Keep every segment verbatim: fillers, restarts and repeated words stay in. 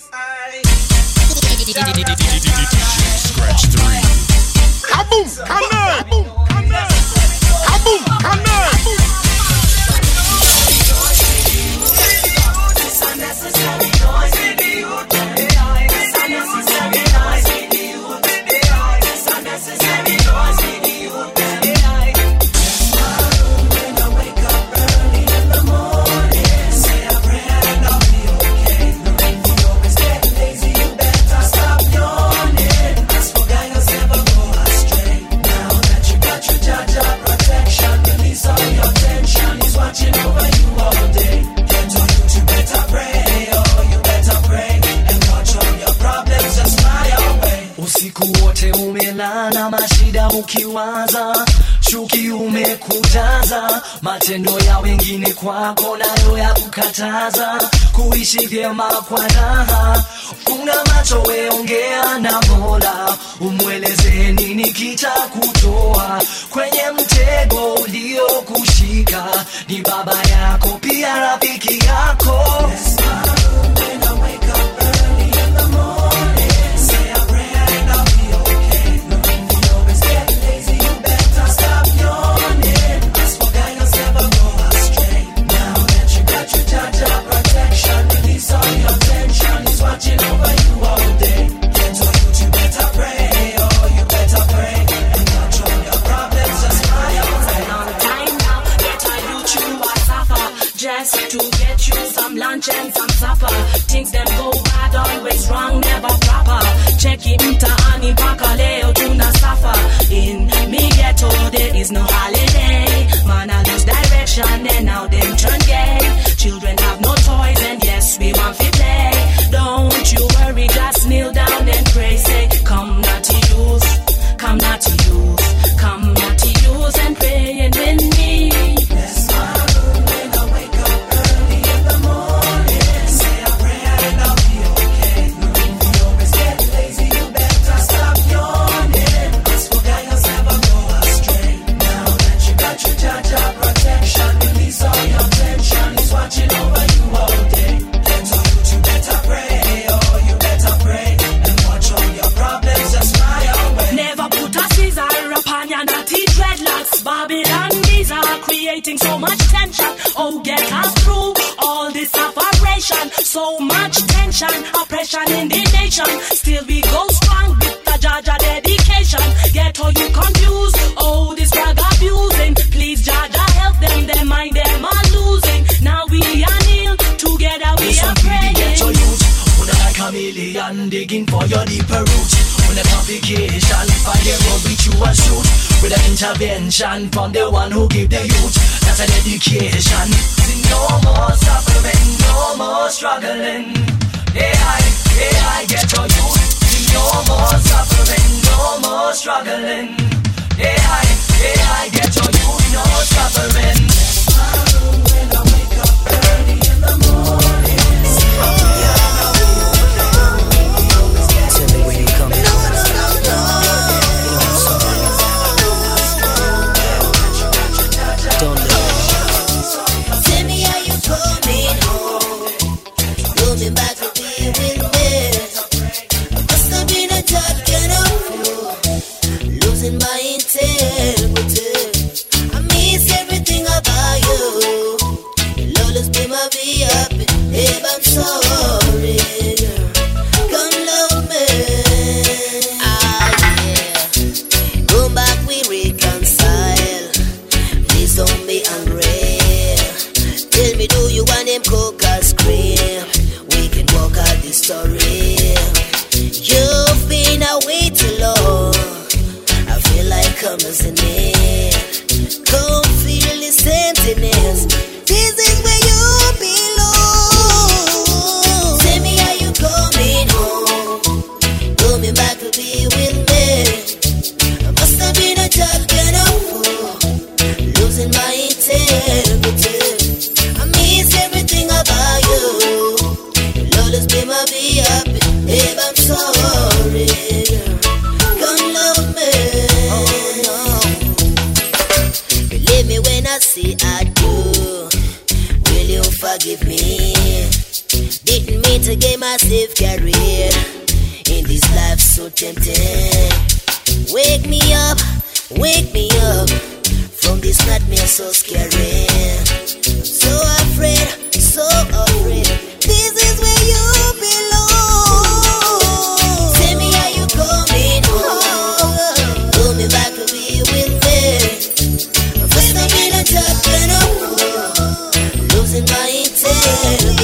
Scratch three. Kaboom! Kaboom! Kaboom! Kaboom! Ukiwaza chuki umekujaza, matendo ya wengine kwako nayo ya kukataza, kuishi vyema kwa raha. Una macho weongea na Mola, umweleze nini kitakutoa kwenye mtego uliokushika. Ni baba yako pia rafiki yako. Yes, to get you some lunch and some supper. Things that go bad, always wrong, never proper. Cheki mtaani mpaka leo tuna suffer. In me ghetto there is no holiday. Man I lose direction and now them turn gay. Children have no toys and yes we want to play. Don't you worry, just kneel down and pray. Say come not to use, come not to use, come not to use and pray and win me. So much tension, oh get us through all this separation. So much tension, oppression in the nation. Still we go strong with the Jaja dedication. Get all you confused, oh this drug abusing. Please Jaja help them, their mind them are losing. Now we are kneel, together we are praying. Get your youth, una like a million digging for your deeper roots. On a complication, fire will beat you a shoot. With an intervention from the one who gave the youth. That's an education. No more suffering, no more struggling. A I, A I, get your youth. No more suffering, no more struggling. A I, A I, get your youth, no suffering. When I wake up early in the morning, forgive me, didn't mean need to get myself carried in this life so tempting. Wake me up, wake me up from this nightmare so scary. So afraid, so afraid. This is where you belong. Tell me how you coming home. Pull me back to be with me. First I'm in a job and I'm losing my intent. Tell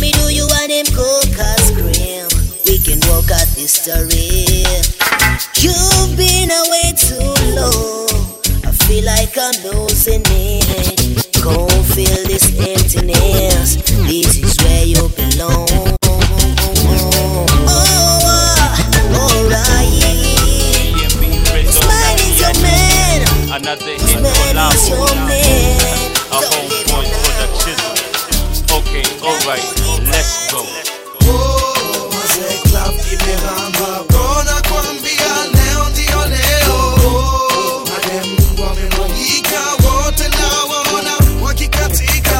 me, do you want him coke or cream? We can work out this story. You've been away too long. I feel like I'm losing it. Come feel this emptiness. This is where you belong. Oh, alright. Smile is your man. This man is your man. Don't leave him now. Okay, alright, let's go. Oh, what's that clap? Give me Ramba. Brona Kwambia, now the Oleo. Oh, madam, woman, Monika, water now, Wana, Wakikatika.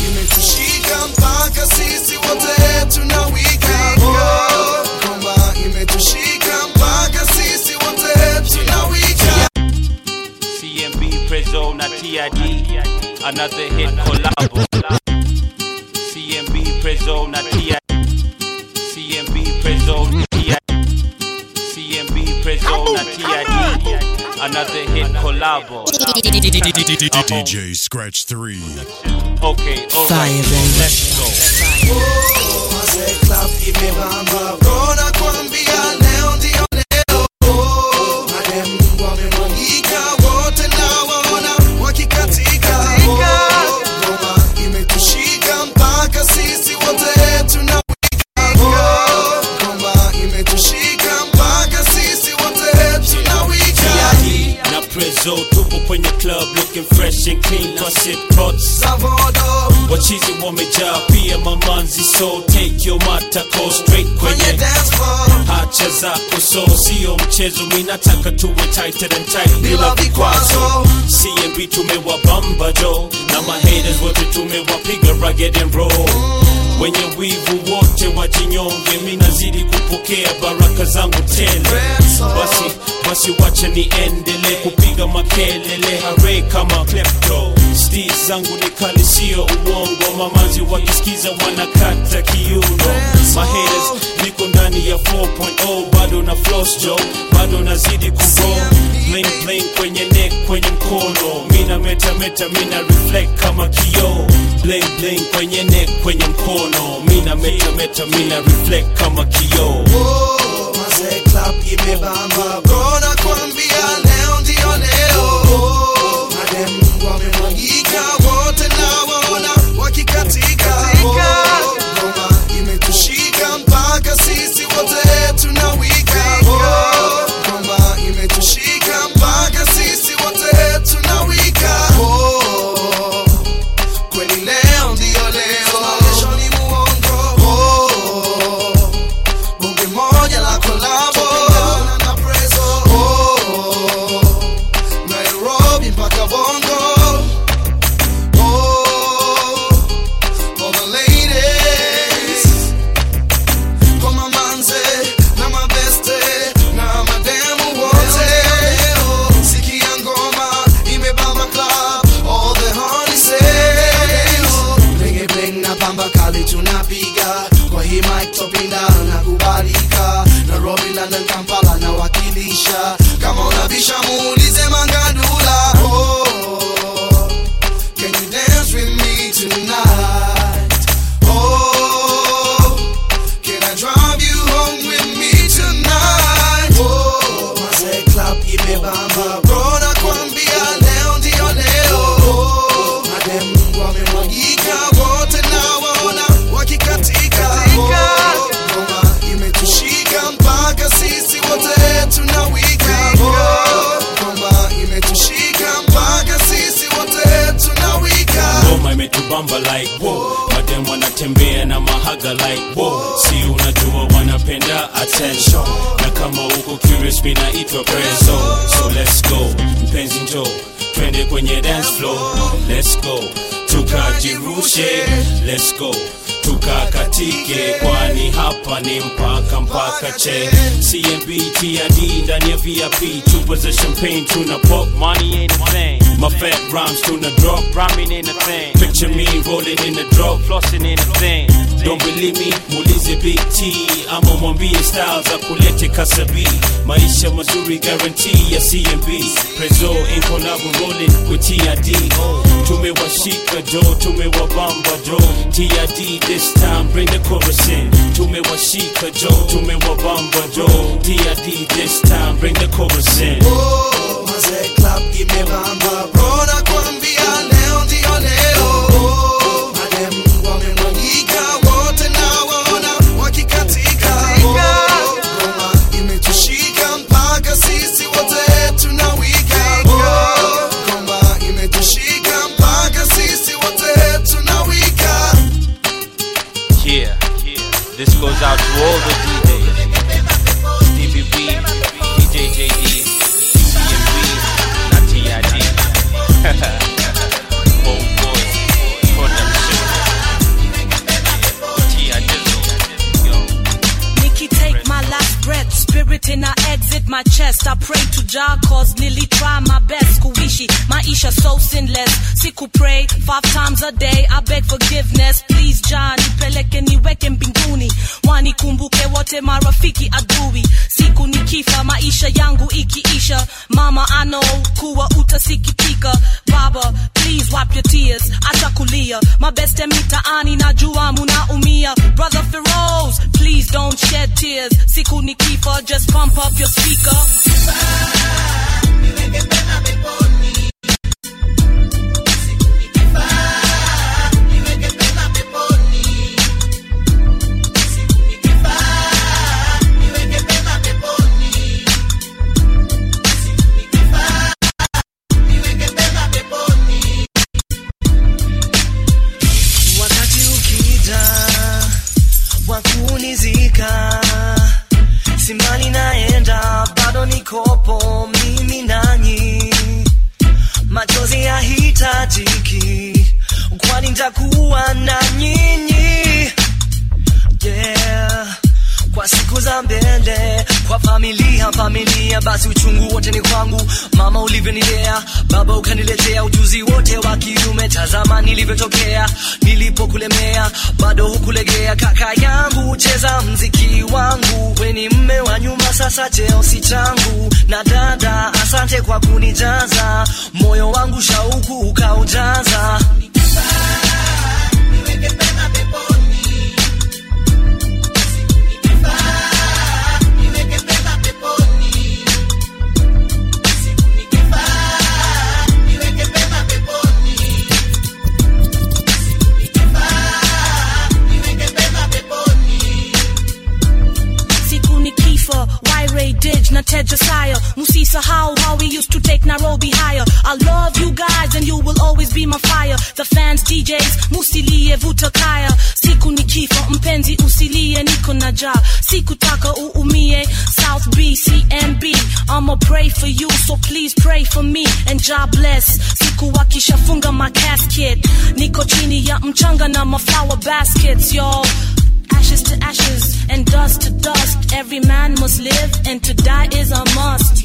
Give me to Shika, Mpaka, Sisi, water here to now we can. Oh, come back, give me to Shika, Mpaka, Sisi, water here to now we can. C M B, Prezo, na T I D. Another hit collabo. C M B Prezone T I. C M B Prezone T I. C M B Prezone T I D. Another hit collabo. D J Scratch three. Okay, alright, let's go. Oh, I said clap, give me Bamba. Gonna come be a now the only. Oh, madam, woman, Monika, water now. Tupo kwenye club looking fresh and clean, cause it cuts Savodo. Wachizi wameja pia mamanzi, so take your matako straight kwenye, kwenye dance floor. Hacha zako so sio mchezo, minataka tuwe tighter than tight bila vikwazo. C M B tumewabamba jo, na my haters wote tumewapiga rugged and roll. Wenye wivu wote wajinyonge, minazidi kupokea baraka zangu tele. Basi, basi wacha niendele kupiga makelele hare kama klepto. Sti zangu ni kali sio uongo, mamanzi wakisikiza wanakata kiuno. My haters niko ndani ya four point oh, bado na floss jo, bado nazidi kuroll. Bling bling kwenye neck kwenye mkono, mina meta meta mina reflect kama kioo. Bling bling kwenye neck kwenye mkono, mina meta meta mina reflect kama kioo. Oh, maze clap imebamba, gonna kwambia leo ndio leo. Oh, madam wamemwagika wote na waona wakikatika. Oh, mama imetushika mpaka sisi wote tunawika. Oh, mama imetushika mpaka sisi wote tunawika. Visha Mooney's a Mangadula. Oh, can you dance with me tonight? Oh, can I drive you home with me tonight? Oh, I say clap, you may bamba. Brother, come be a down to your nail. Oh, madam, woman, wagika, water now, wana, wakika, tika, tika. Oh, you may she can pack a sissy, water, to now we bamba like whoa, madem wanatembea na mahaga like whoa. Si unajua wanapenda attention, na kama uko curious mina itwa preso. So let's go, mpenzi njo, twende kwenye dance floor. Let's go, tukajirushe. Let's go, tukakatike. Kwani hapa ni mpaka mpaka che C M B, T I D, ndani ya V I P. Chupa za champagne, tuna pop, money ain't a thing. My fat rhymes tuna drop, rhyming in a thing. Picture me rolling in the drop, flossing in a thing. Don't believe me, mulize Big T. Ama mwambie styles akulete kasabi. Maisha mazuri guarantee ya C M B. Prezo in collabo rolling with T I D. Tumewashika jo, tumewabamba jo. T I D this time bring the chorus in. Tumewashika jo, tumewabamba jo. T I D this time bring the chorus in. Oh, maze clap imebamba. Brona kwambia leo ndio leo. Oh, madem wamemwagika wote na waona wakikatika. Oh, Roma imetushika mpaka sisi wote tunawika. Oh, Roma imetushika mpaka sisi wote tunawika. Here, this goes out to all the D Js. Stevie B, D J J D, C M B, not T I D. In I exit my chest, I pray to Jah, cause Lily try my best. Kuishi, maisha so sinless. Siku pray, five times a day, I beg forgiveness. Please Jah, nipeleke niweke mbinguni. Wanikumbuke wote marafiki adui. Siku nikifa, maisha yangu ikiisha. Mama, I know, kuwa utasikitika. Baba, please wipe your tears, acha kulia. Mabeste mitaani, najua munaumia. Brother Feroz, please don't shed tears. Siku nikifa, just pump up your speaker. Wakati ukija wakunizika, simani naenda, bado nikopo, mimi nanyi. Machozi ya hitajiki, kwani nitakuwa na nyinyi. Yeah, kwa siku za mbele, kwa familia, familia, basi uchungu wote ni kwangu. Mama ulivyonilea, baba ukaniletea, ujuzi wote wa kiume, tazama nilivyotokea, nilipokulemea, bado hukulegea. Kaka yangu, cheza mziki wangu, we ni mme wa nyuma, sasa cheo si changu. Na dada, asante kwa kunijaza, moyo wangu shauku ukaujaza. Na Ted Josiah, Musisahau, how we used to take Nairobi higher. I love you guys and you will always be my fire. The fans, D Js, musilie vutakaya. Siku nikifa, mpenzi usilie, niko na Jah. Siku taka uumie, South B, C M B. I'ma pray for you, so please pray for me. And Jah bless, siku wakishafunga my casket. Niko chini ya mchanga na my flower baskets, y'all. Ashes to ashes and dust to dust. Every man must live and to die is a must.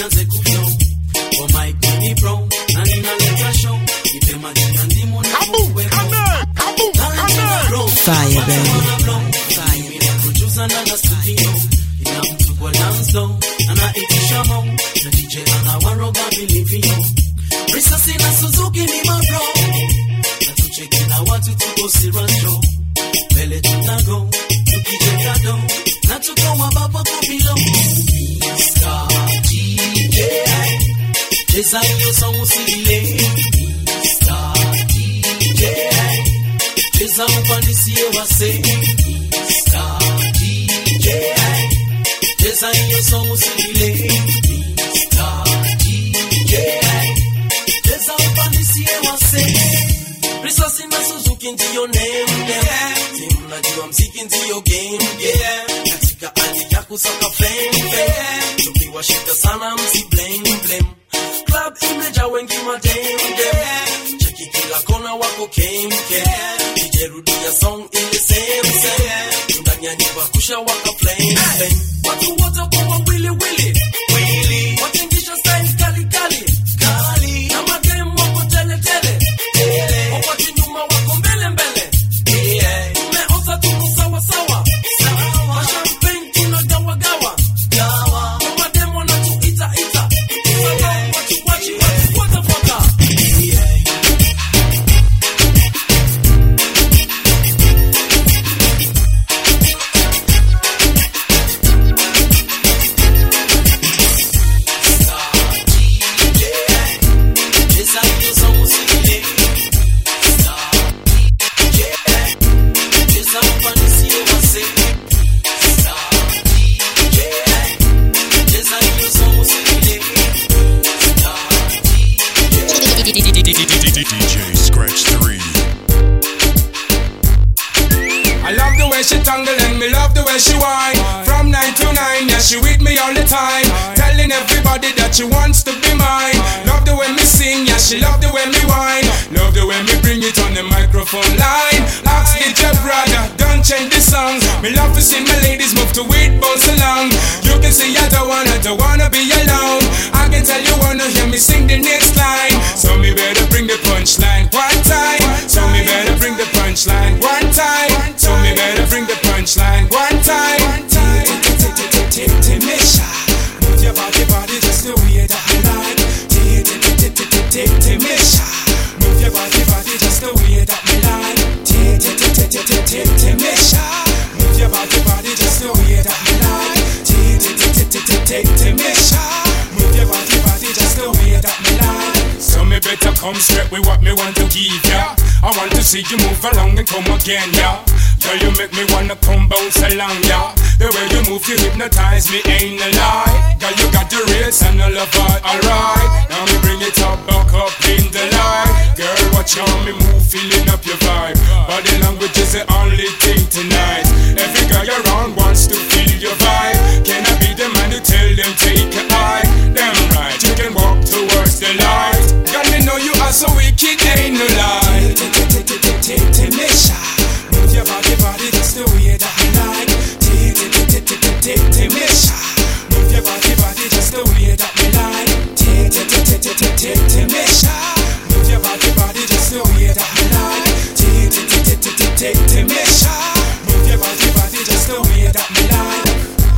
en exécution. Oh my baby brown, and in allegation. If a man can demon, I move away. Fire, baby. Fire, me like to choose another studio. You have to go down slow, and I eat shaman. The D J and I want to believe in you. Resuscin and Suzuki, me my bro. I to check it, I want you to go see Rancho. Belle to Tango, you keep it at home. Not to go about what you belong. Mister D J. Esa yo son un civile, Mister D J. Esa un panisio va a ser, Mister D J. Esa yo son un civile, Mister D J. Esa un panisio va a ser. Precisamente me Suzuki into your name, yeah. Seem like you I'm seeking to your game, yeah. Katika hali yako saka flame, yeah. Tukiwa shida sana msi blame blame. Club image I went to my day again. Check it till I corner walk okay. D J Rudy a song in the same same. Ndanya ni wakusha waka flame flame. Watu wata kwa wa willy willy willy. Watingisha style kali kali kali. Na magame wako tele tele tele. Wapati nyuma wako mbele mbele. Tumeosa tuko sawa sawa. Champagne tunagawa gawa gawa. Mademo na tu ita ita. She whine from nine to nine, yeah, she with me all the time, telling everybody that she wants to be mine. Love the way me sing, yeah, she love the way me whine. Love the way me bring it on the microphone line. Ask D J brother, don't change the songs. Me love to see my ladies move to it bounce along. You can see I don't wanna, don't wanna be alone. I can tell you wanna hear me sing the next line. So me better bring the punchline one time. So me better bring the punchline one time. So me better bring the punchline one time. Move your body, body just the way that I like. Move your body, body just the way that I like. Move your body, body just the way that I like. Move your body, body just the way that I like. So me better come straight with what me want to give ya. I want to see you move along and come again, ya. Girl, you make me wanna come bounce along, yeah. The way you move, you hypnotize me, ain't a lie. Girl, you got the race and the love, alright. Now me bring it up, back up in the light. Girl, watch how me move, feeling up your vibe. Body language is the only thing tonight. Every guy around wants to feel your vibe. Can I be the man who tell them take a hike? Damn right, you can walk towards the light. Girl, me know you are so wicked, ain't no lie. Move your body, body, just the way that I like. Move your body, body, just the way that I like. Move your body, body, just the way that I like. Move your body, body, just the way that I like.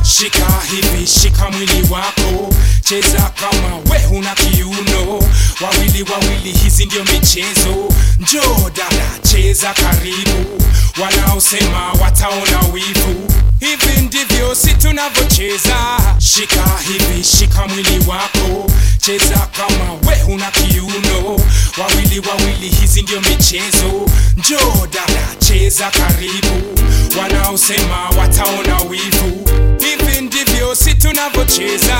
Shika hivi, shika mwili wako. Cheza kama we huna kiuno. Wawili wawili hizi ndio michezo. Njoo dada, cheza karibu. Wanaosema wataona wivu. Hivi ndivyo si tunavyocheza. Shika hivi, shika mwili wako. Cheza kama we huna kiuno. Wawili wawili hizi ndio michezo. Njoo dada, cheza karibu. Wanaosema wataona wivu. Hivi ndivyo si tunavyocheza.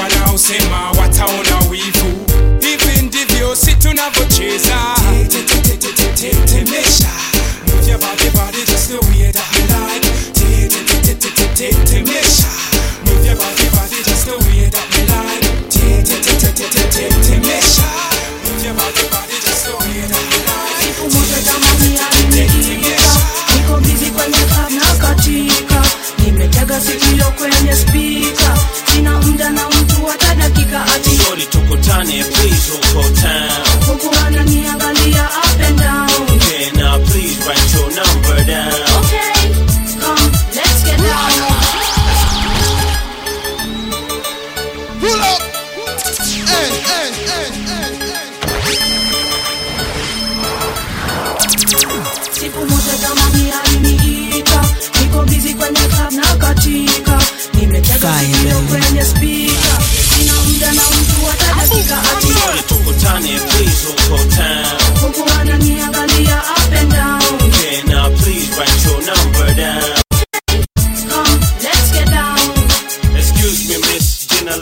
Wanaosema wataona wivu. Hivi ndivyo si tunavyocheza. Temesha. Move your body, body just the way that I like. Temesha. Move your body, body just the way that I like. Temesha. Move your body, body just the way that I like. Umoja kama mianika. Niko busy kwenye kana katika. Nimetega sikio kwenye speaker. Sina muda na mtu hata dakika. Afrika atiori tukutane please huko town. Huku wana niangalia up and down. Can I please write your number down? Okay, come, let's get down. Pull up. Hey, hey, hey, hey, hey. Siku moja tamani aliniita. Niko busy kwenye club na katika. Nimetega video kwenye speaker. Sina muda na mtu hata dakika ati. Tukutane please huko town. Huku wana niangalia up and down. Can I please write your number down?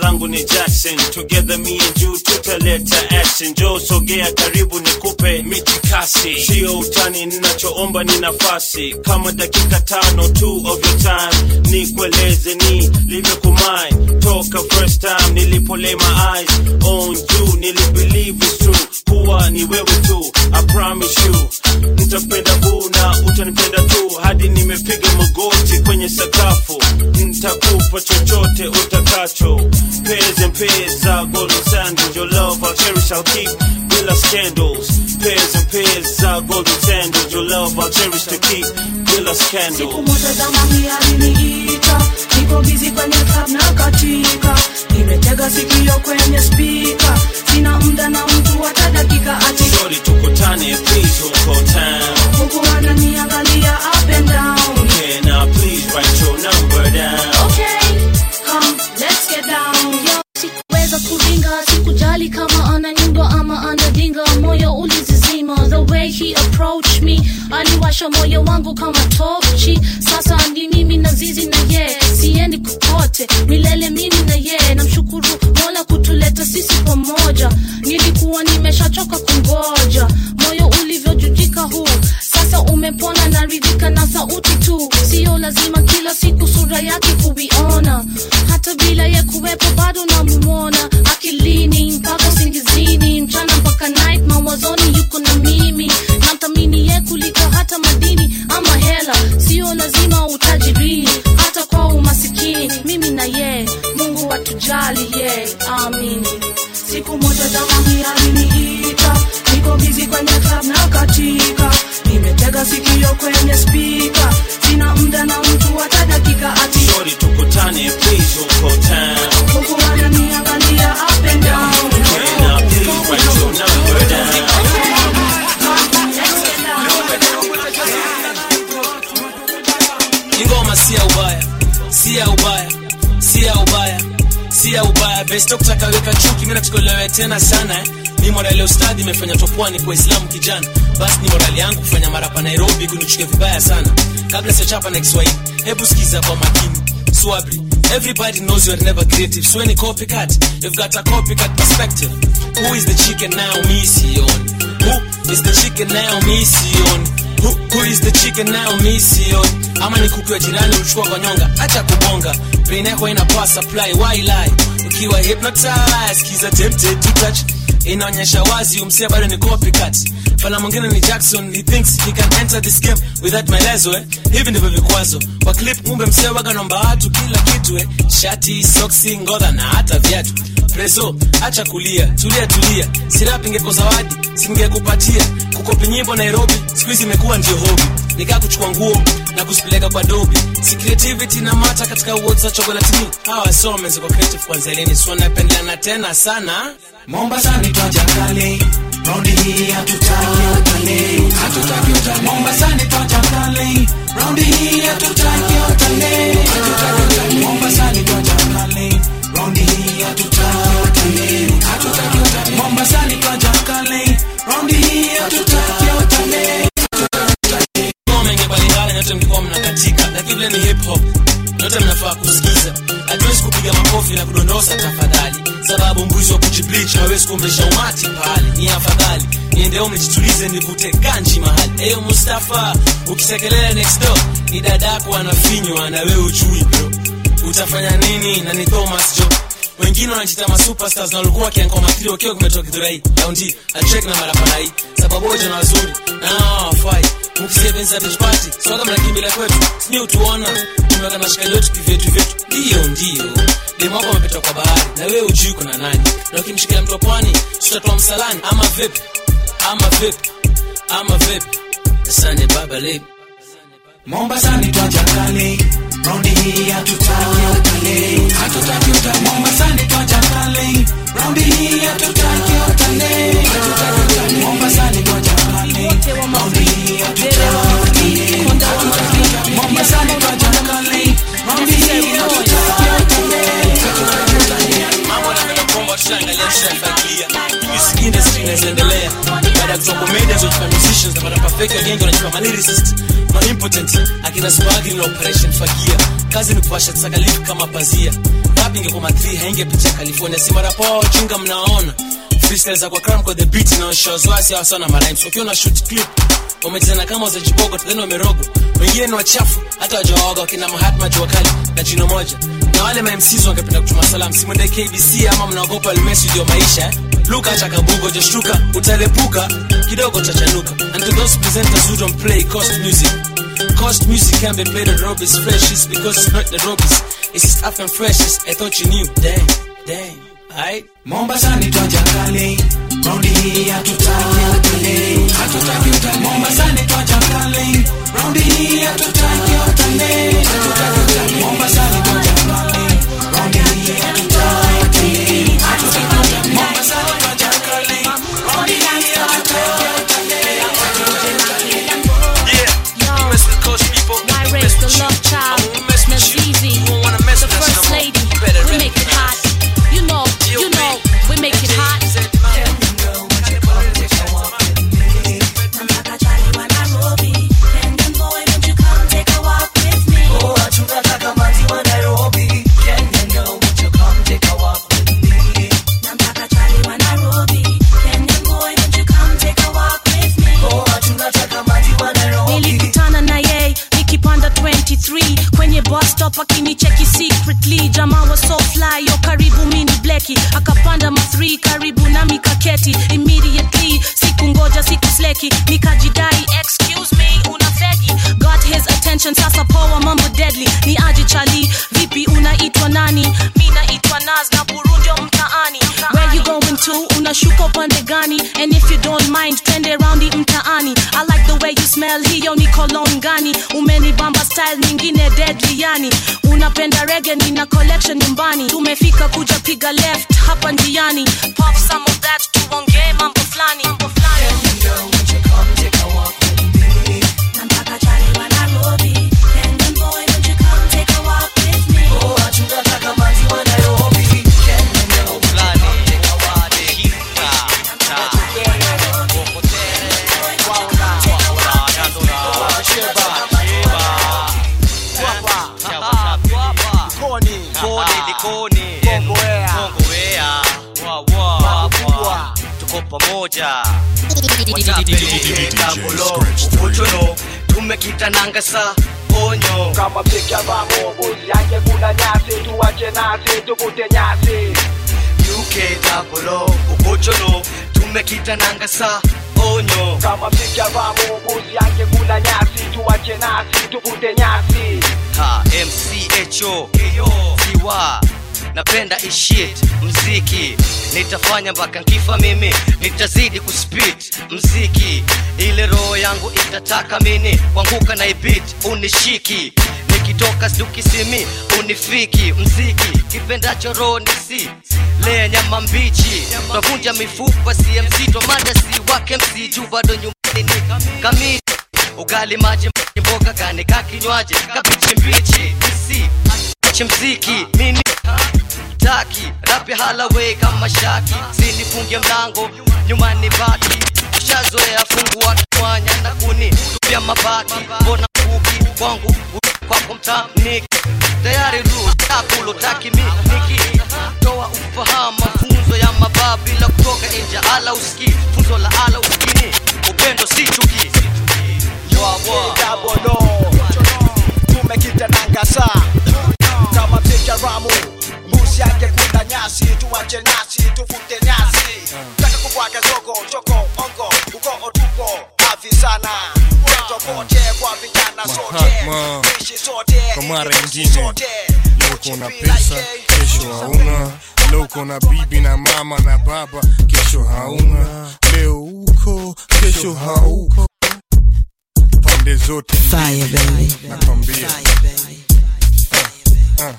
Langu ni Jackson, together me and you tutaleta action. Joe sogea karibu nikupe mitikasi. Sio utani ninachoomba ni nafasi. Kama dakika tano two of your time. Nikueleze ni live kumai. Toka first time nilipo lay my eyes on you. Nilibelieve it's true. Kuwa ni wewe tu, I promise you. Nitapenda huu na utanipenda tu. Hadi nimepiga magoti kwenye sakafu. Nitakupa chochote utakacho. Pairs and pairs, I'll go to sandals. Your love I'll cherish, I'll keep with our scandals. Pairs and pairs, I'll go to sandals. Your love I'll cherish to keep with our scandals. Siku moja zamani aliniita. Niko busy kwenye club na katika. Nimetega sikio kwenye speaker. Sina muda na mtu hata dakika ati. Sorry tukutane please huko town. Huku wananiangalia up and down. Can I please write your number down? Okay, come, let's get down. Sikuweza kuringa, sikujali kama ananyundo ama anadinga. Moyo ulizizima, the way he approached me. Aliwasha moyo wangu kama tochi. Sasa ndi mimi na zizi na ye. Siendi kukote, milele mimi na ye. Namshukuru Mola kutuleta sisi pamoja. Nilikuwa nimeshachoka kungoja. Moyo ulivyojujika huu. Sasa umepona naridhika na sauti tu. Sio lazima kila siku sura yake kuiona. Hata bila ya kuwepo bado na mumona. Akilini mpaka singizini. Mchana mpaka night mawazoni yuko na mimi. Namtamini ye kuliko hata madini ama hela. Sio lazima utajiri hata kwa umasikini. Mimi na ye Mungu atujali ye, amini. Siku moja zamani aliniita. Niko busy kwenye club na katika. Nimetega sikio kwenye speaker. Sina muda na mtu hata dakika ati. Sorry tukutane please huko town. Huku wananiangalia up and down. Can I please write your number down? Ingoma si ya ubaya, si ya ubaya, si ya ubaya, si ya ubaya. Besto kutakaweka chuki mina kuchikolewe tena sana eh. Ni morali ustadi mefanya topwani kwa Islamu kijana. Basi ni morali yangu kufanya mara pa Nairobi kunichuke vibaya sana. Kabla sechapa na Kiswahili, hebu sikiza kwa makini. Swabri, everybody knows you are never creative. So any copycat, you've got a copycat perspective. Who is the chicken now me Sion? Who is the chicken now me Sion? Who, who is the chicken now me Sion? Ama ni kuku ya jirani uchukua kwa nyonga. Acha kubonga, brain yako inapua supply, why lie? Ukiwa hypnotized, kiza tempted to touch. Inaonyesha wazi umsia bado ni copycat. Fala mwingine ni Jackson, he thinks he can enter this game without maelezo eh. Hivi ndivyo vikwazo. Kwa clip ngumbe msia waga namba hatu kila kitu eh. Shati, soksi, ngoda na hata viatu. Prezo, acha kulia, tulia tulia. Sirapi ngeko zawadi, singekupatia. Kukopi nyimbo Nairobi, squeeze imekuwa ndio hobby. Nika kuchukua nguo na kusipeleka kwa dobi. Si creativity na mata katika words za chocolate ni. Hawa so menzi kwa creative kwanza ilini. So napendana tena sana. Mombasa ni twaja kale. Round hii hatutaki utale. Hatutaki utale. Mombasa ni twaja kale. Round hii hatutaki utale. Hatutaki utale. Mombasa ni twaja kale. Round hii hatutaki utale. Hatutaki utale. Mombasa ni twaja kale. Round hii hatutaki utale. Yote mkikuwa mnakatika, na kivile ni hip hop. Yote mnafaa kusikiza. Hatuwezi kupiga makofi na kudondosa tafadhali. Sababu mbuzi wa kujibleach hawezi kumbesha umati pahali. Ni afadhali niende home nijitulize nikute ganji mahali. Eyo Mustafa, ukisekelea next door. Ni dadako anafinywa na wewe ujui bro. Utafanya nini na ni Thomas Joe. Wengine wanajita ma superstars na walikuwa kianko matri wakiwa kumetoki durai. Laundi, atrek na marapanai. Sababu hoja na wazuri, na hawa wafai. Mkisebe savage party, swaga mna kimbila kwetu. Sini utuona, tumewaka na shikali wetu kivyetu vyetu. Ndiyo ndiyo, Demoko mpito kwa bahari, na wewe ujui kuna nani. Na ukimshikia mtu wa pwani, tutatoa msalani. Ama vipi, ama vipi, ama vipi. Asante baba lip. Mombasa ni twajakale, roundi hii hatutaki hatutaki utale. Mombasa ni twajakale, roundi hii hatutaki utale. Mombasa ni twajakale, roundi hii hatutaki utale. Mombasa ni twajakale, roundi hii hatutaki utale. Mama na mimi nakuomba tushangalie tushangilia. Music industry inaendelea. Baada kutoka media zote kwa musicians na baada perfect again kwa chama lyricist. I'm impotent, akina swagi ni operation fagia. Kazi ni kufasha tisakalifu kama pazia. Rap inge kwa matri, henge picha California. Simara po, chinga mnaona. Freestyle za kwa cram kwa the beat na shows. Wasi ya wasona maraims, wakiona shoot clip. Wametizana kama waza jibogo, tadheni wamerogo. Wengine ni wachafu, hata wajawaga. Wakina mahatma juwakali, na jino moja. Na wale ma M Cs wangependa kutuma salam. Simwende K B C ama mnaogopa limesu diyo maisha eh. Luka chakabugo jashtuka, utalepuka, kidogo chachanuka. And to those presenters who don't play cost music. Cost music can be played at Robbie's fresh. It's because it's not the Robbie's. It's just up and fresh, it's I thought you knew. Dang, dang, aight. Mombasa ni twajakale, roundi hii hatutaki utale. Hatutaki utale. Mombasa ni twajakale, roundi hii hatutaki utale. Hatutaki utale. Mombasa ni twajakale, roundi hii hatutaki utale. Hatutaki utale. Mombasa ni twajakale, roundi hii hatutaki utale. Yeah, you mess with coach people. I raised the love child, Miss Easy, the first lady. We make it hot. You know, you know, we make it hot. Bus stop akinicheki secretly. Jamaa wa so fly, yo karibu mini bleki. Akapanda mathree, karibu na mikaketi. Immediately, siku ngoja, siku sleki. Nikajidai, excuse me, unafegi. Got his attention, sasa power mambo deadly. Ni aji chali, vipi unaitwa nani? Mina itwa Naz na Burundi mtaani. Where you going to? Unashuka upande gani? And if you don't mind, twende roundi mtaani. I like the way you smell, hiyo ni cologne gani? Umenibamba style nyingine deadly yani. Unapenda reggae, nina collection nyumbani. Tumefika kuja piga left hapa njiani. Pop some of that, tuongee mambo flani. Mambo flani. Can you go, would you come take a walk with me? Nampaka chali wa Nairobi. Can you boy, would you come take a walk with me? Oh, achunga takamazi wa Nairobi. Pamoja Kabolo Uchono Tumekita nangasa Onyo Kama pika vamo Bozi yake kuna nyasi Tuwache nasi Tukute nyasi U K Kabolo Uchono Tumekita nangasa Onyo Kama pika vamo Bozi yake kuna nyasi Tuwache nasi Tukute nyasi Ha M C H O Siwa Napenda ishit mziki Nitafanya mbaka nkifa mimi Nitazidi kuspit mziki Ile roho yangu itataka mini Wanguka na ibit unishiki Nikitoka stuki simi unifiki mziki Kipenda choro nisi Lea nyama mbichi Tunavunja mifupa C M C Tomada si wake M C Jubado nyumbani ni kamini Ugali maji mboga gani kakinywaje Kabichi mbichi nisi Mziki mini Taki, rapi halaway kama shaki Sini fungia mlango, nyumani baki Shazoea fungu wakiwanya na kuni Tupia mabaki, mbona kuki Wangu, kwa kumta niki Tayari ruu, takulo taki miniki Toa ufahama, funzo ya mababi La kutoka inja ala usiki Funzo la ala uskini, upendo si chuki Yoawa Dabolo, tumekita nangasa Kama pika ramu Musi yake kuna nyasi Tuwache nasi, tufute nyasi Taka kubwake zogo, choko, ongo Ugo otuko, hafi sana Ureto kote kwa vijana sote Ishi sote, ishi sote Loko na pesa, kesho kesho hauna. Leo uko na bibi na mama na baba, kesho hauna. Leo uko, kesho hauko. Pande zote fire baby, nakwambia fire baby. Uh, uh.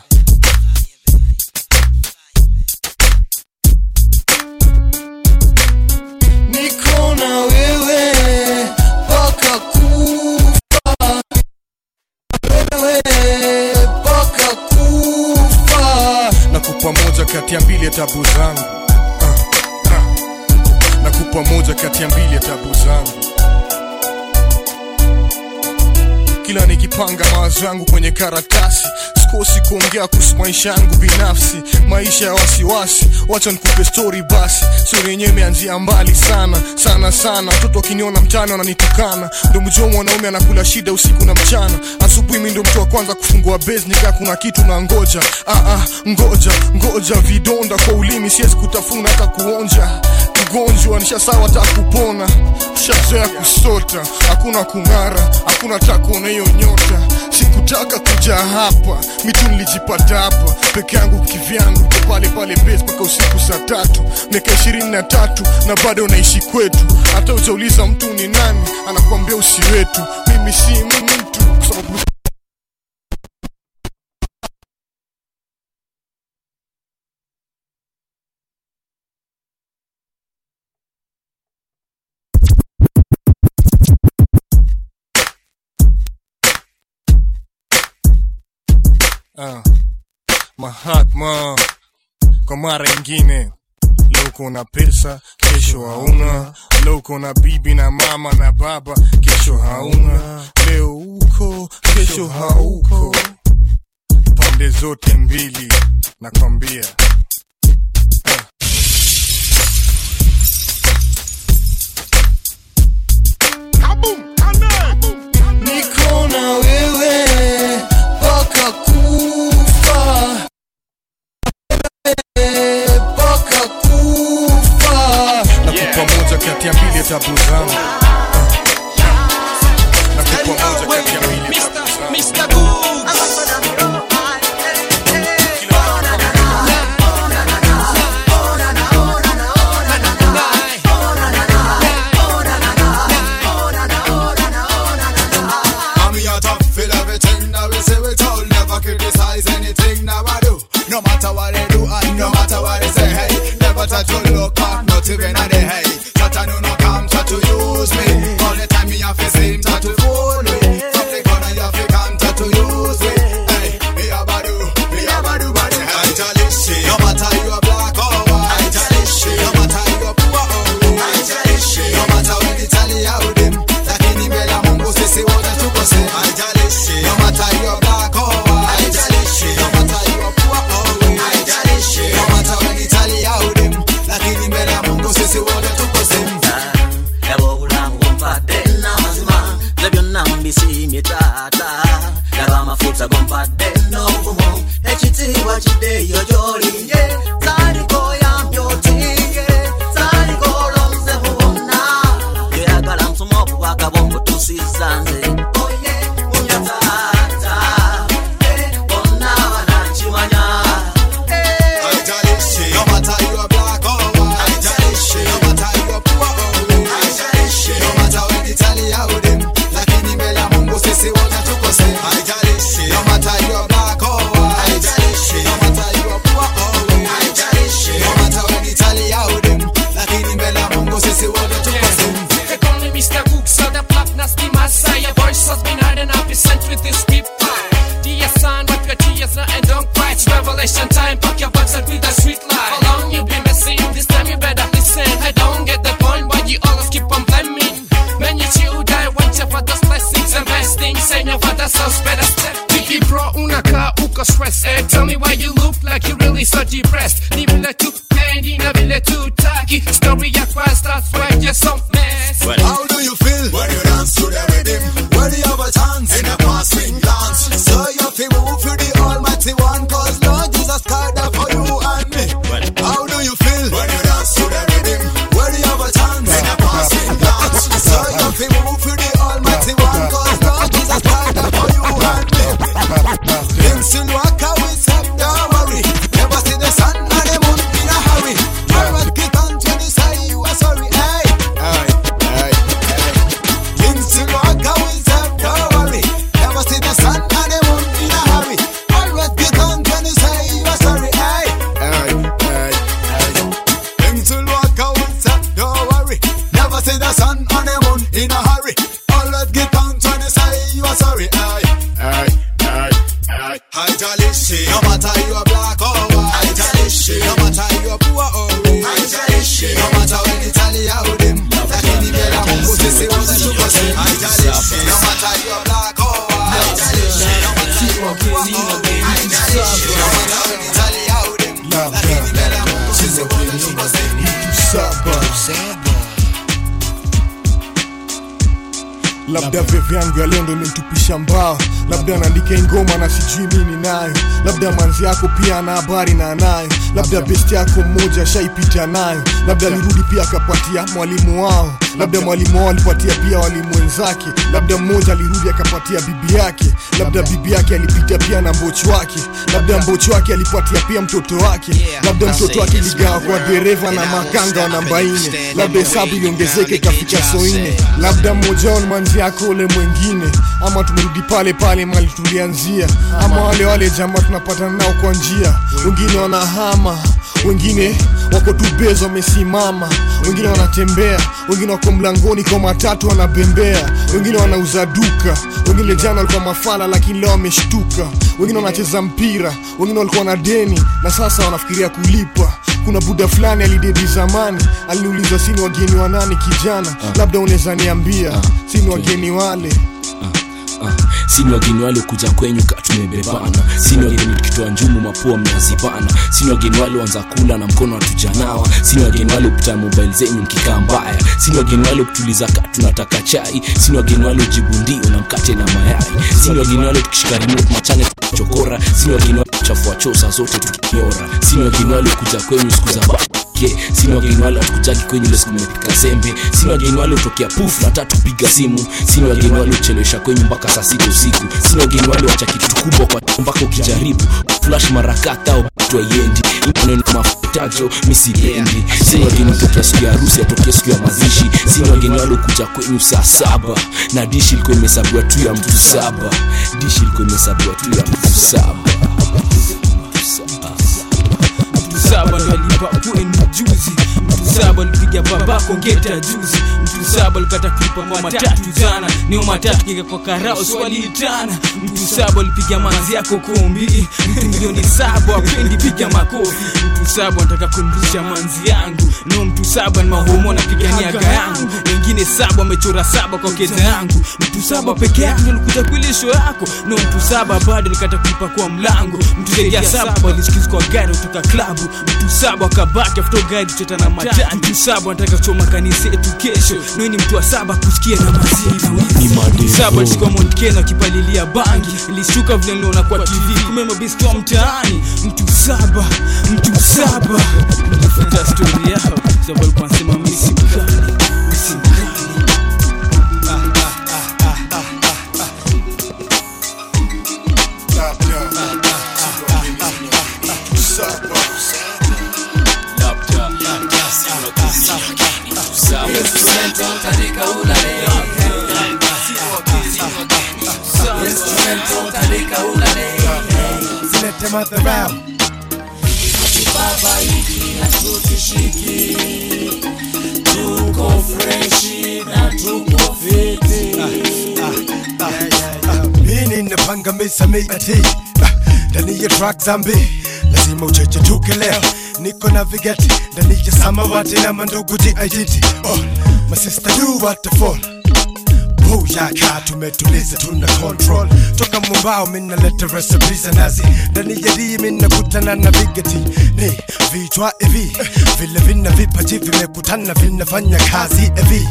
Moja kati ya mbili ya tabu zangu, uh, uh. Nakupa moja kati ya mbili ya tabu zangu. Kila nikipanga mawazo yangu kwenye karatasi, sikosi kuongea kuhusu maisha yangu binafsi. Maisha ya wasiwasi, wacha nikupe story basi. Story yenyewe imeanzia mbali sana, sana sana. Mtoto akiniona mtaani ananitukana. Ndio mjomba mwanaume anakula shida usiku na mchana. Asubuhi mimi ndio mtu wa kwanza kufungua base, nika kuna kitu na ngoja. Ah ah, ngoja, ngoja vidonda kwa ulimi siwezi kutafuna hata kuonja. Mgonjwa nishasawa takupona, ushazoea kusota, hakuna kungara, hakuna takona hiyo nyota. Sikutaka kuja hapa, mitu nilijipata hapa peke yangu kivyangu, kwa pale pale base mpaka usiku saa tatu. Miaka ishirini na tatu na bado naishi kwetu. Hata utauliza mtu ni nani, anakuambia usi wetu. Mimi si mtu kwa sababu Uh, Mahatma. Kwa mara ingine, leo uko na pesa, kesho hauna. Leo uko na bibi na mama na baba, kesho hauna. Leo uko, kesho hauko. Pande zote mbili, nakwambia. Kati ya mbili ya tabu zangu, na kupa moja kati ya mbili ya tabu zangu. mister Googs I'm here to feel everything that we say we told. Never criticize anything that I do. No matter what they do and no matter what they say, hey. Never touch your look back, not even at the hey. I know no come try to use me. All the time me have to seem try to fool me. From the corner you have to come try to use me. Hey, me a badu, me a badu badu. I tell you shit, no matter you are black or white. I tell you shit, no matter you are poor or rich. I tell you shit, no matter when they tell you how them. Lakini mbele Mungu sisi wote tuko safe. I tell you shit, no matter you are black or white. I tell you shit, no matter you are poor or rich. I tell you shit, no matter when they tell you how them. Lakini mbele Mungu sisi wote tuko safe. See me tata, never my foot a gone bad. No more. Let you see what you do, your jolly. Sorry, go I'm your tea. Sorry, go long the home now. Yeah, I got on some up, walk a bomb to see Sunday. Oh yeah, oh yeah, tata. Eh, oh now and I'm chimana. Eh, I tell you shit, no matter you are black or white. I tell you shit, no matter you are poor or rich. I tell you shit, no matter when they tell you how them. Sisi wote tuko safe. I tell you shit, no matter you are black or white. I tell you shit, no matter you are poor or rich. I tell you shit, no matter when they tell you how them. Lakini mbele ya Mungu sisi wote tuko safe. They call me mister Googs, all the black nasty massa. Your voice has been hard and I've been sent with this beat. Dear son, wipe your tears now and don't cry. It's revelation time, pack your bags and be the sweet life. How long you been missing? This time you better listen. I don't get the point why you always keep on blaming. When you chill, die, watch your father's blessings and best things, and your father's house better step. Dicky bro, una car, uko stress. Eh, tell me why you look like you really so depressed. Nibila tu pendi, nabila tu taki. Story ya quest, that's why you're so mess. How do you feel when you dance to the rhythm? When you have a chance in a passing glance. So you feel move to the almighty one, cause Lord Jesus died for you and me. How do you feel when you dance to the rhythm? When you have a chance in a passing glance. So you feel move to the almighty one, cause Lord Jesus died for you and me. Things in waka, we step, don't worry. Never seen Cause I'm really on my baby, you samba. Labda veve yangu ya leo ndo imenitupisha mbao. Labda naandike ngoma na sijui nini nayo. Labda manzi yako pia na habari na nayo. Labda besti yako mmoja shaipita nayo. Labda alirudi pia akapatia mwalimu wao. Labda mwalimu wao alipatia pia walimu wenzake. Labda mmoja alirudi akapatia bibi yake. Labda bibi yake alipita pia na mbocho wake. Labda mbocho wake alipatia pia mtoto wake. Labda mtoto wake ligawa kwa dereva na makanga wa namba ine. Labda hesabu iliongezeke kafika soine. Labda mmoja wao manzi yako ole mwengine. Ama tumerudi pale pale mali tulianzia. Ama wale wale jamaa tunapata nao kwa njia. Wengine wanahama, wengine wako tubezo wamesimama. Wengine wanatembea, wengine wako mlangoni kwa matatu wanabembea. Wengine wanauza duka, wengine jana walikuwa mafala lakini leo wameshtuka. Wengine wanacheza mpira, wengine walikuwa na deni na sasa wanafikiria kulipa. Kuna buda fulani alidedi zamani, aliniuliza sini wageni wa nani kijana. Labda unaweza niambia sini wageni wale. Sini wageni wale kuja kwenyu katumebebana. Sini wageni tukitoa njumu mapua mnazibana. Sini wageni wale wanza kula na mkono hatujanawa. Sini wageni wale upita mobile zenyu mkikaa mbaya. Sini wageni wale kutuliza katunataka chai. Sini wageni wale ujibu ndio na mkate na mayai. Sini wageni wale tukishika remote machane chokora. Sini wageni wale kuchafua chosa zote tukiora. Sini wageni wale kuja kwenyu siku za baba. Sini wageni wale atukujagi kwenye ile siku mmepika zembe. Sini wageni wale utokea pufu na tatu piga simu. Sini wageni wale uchelewesha kwenye mpaka saa sita usiku. Sini wageni wale wacha kitu kubwa kwa mpaka ukijaribu flash marakata au mtu aiendi. Inaneno mafutajo misipendi. Sini wageni utokea siku ya harusi atokea siku ya mazishi. Sini wageni wale ukuja kwenye saa saba na dishi ilikuwa imesabiwa tu ya mtu saba. Dishi ilikuwa imesabiwa tu ya mtu saba. Mtu saba lipa uwe mjuzi. Mtu saba lipigia babako ngeta juzi. Mtu saba lipata klipa kwa matatu zana. Ni umatatu kika kwa karao swali itana. Mtu saba lipigia manzi yako kombi. Mtu milioni saba wapendi pigia makofi. Mtu saba nataka kumrusha manzi yangu. No mtu saba ni mahomo na pigia niaga yangu. Wengine saba wamechora saba kwa keza yangu. Mtu saba peke yako ndio likuja kwilisho yako. No mtu saba bado likata klipa kwa mlango. Mtu zegia saba lisikizi kwa gari kutoka klabu. Mtu saba wakabaki afto guide cheta na matatu. Mtu saba nataka choma kanisa yetu kesho. Nwe ni mtu wa saba kusikia na mazivu. Mtu saba chikuwa monikena kipalilia bangi. Ilishuka vile niliona kwa T V kumema besti wa mtaani. Mtu saba, mtu saba. Nifuta story yao. Saba likuwa nsema misi mkani. Misi mkani. Let them out the round. Baba hiki na tutishiki. Tuko freshi na tuko fiti. Mini na panga misa migati. Ndani ya truck zambi. Lazima ucheche tuke leo. Niko na vigati. Ndani ya samawati na mandugu di ajiti. Oh, my sister do what the fall. Booyah kaa tumetuliza tuna control. Toka mumbao mina leta recipes na nazi. Ndani ya dii mina kutana na vigati. Ni vichwa evi. Vile vina vipaji vimekutana vinafanya kazi evi.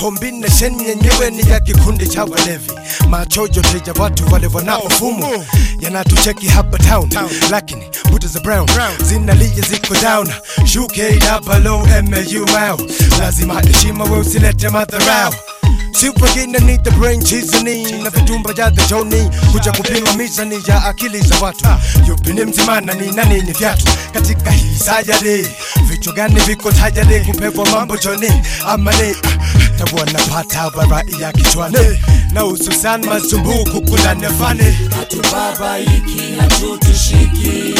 Combination yenyewe ni ya kikundi cha walevi. Macho yote ya watu wale wanaofumu yanatucheki hapa town. Lakini boots are brown. Zinalia ziko down. Shuke double low M A U L. Lazima heshima wewe usilete madharau. Super gina need the brain cheese ni na vitumba ya the Johnny kuja kupima mizani ya akili za watu. Yupi ni mzimana ni nani ni viatu katika hii sayari. Vitu gani viko tayari kupewa mambo Johnny amani. Tabu anapata barai ya kichwani na hususan mazumbuko kula nafani. Hatu baba hiki hatutishiki.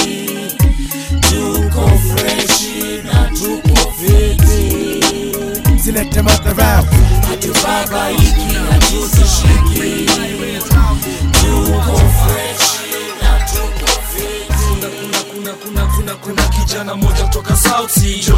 Tuko freshi na tuko fiti. Zilete madharau. Hatu baba hiki hatutishiki. Tuko freshi na tuko fiti. Kuna kuna kuna kuna kuna kijana moja kutoka South Sea.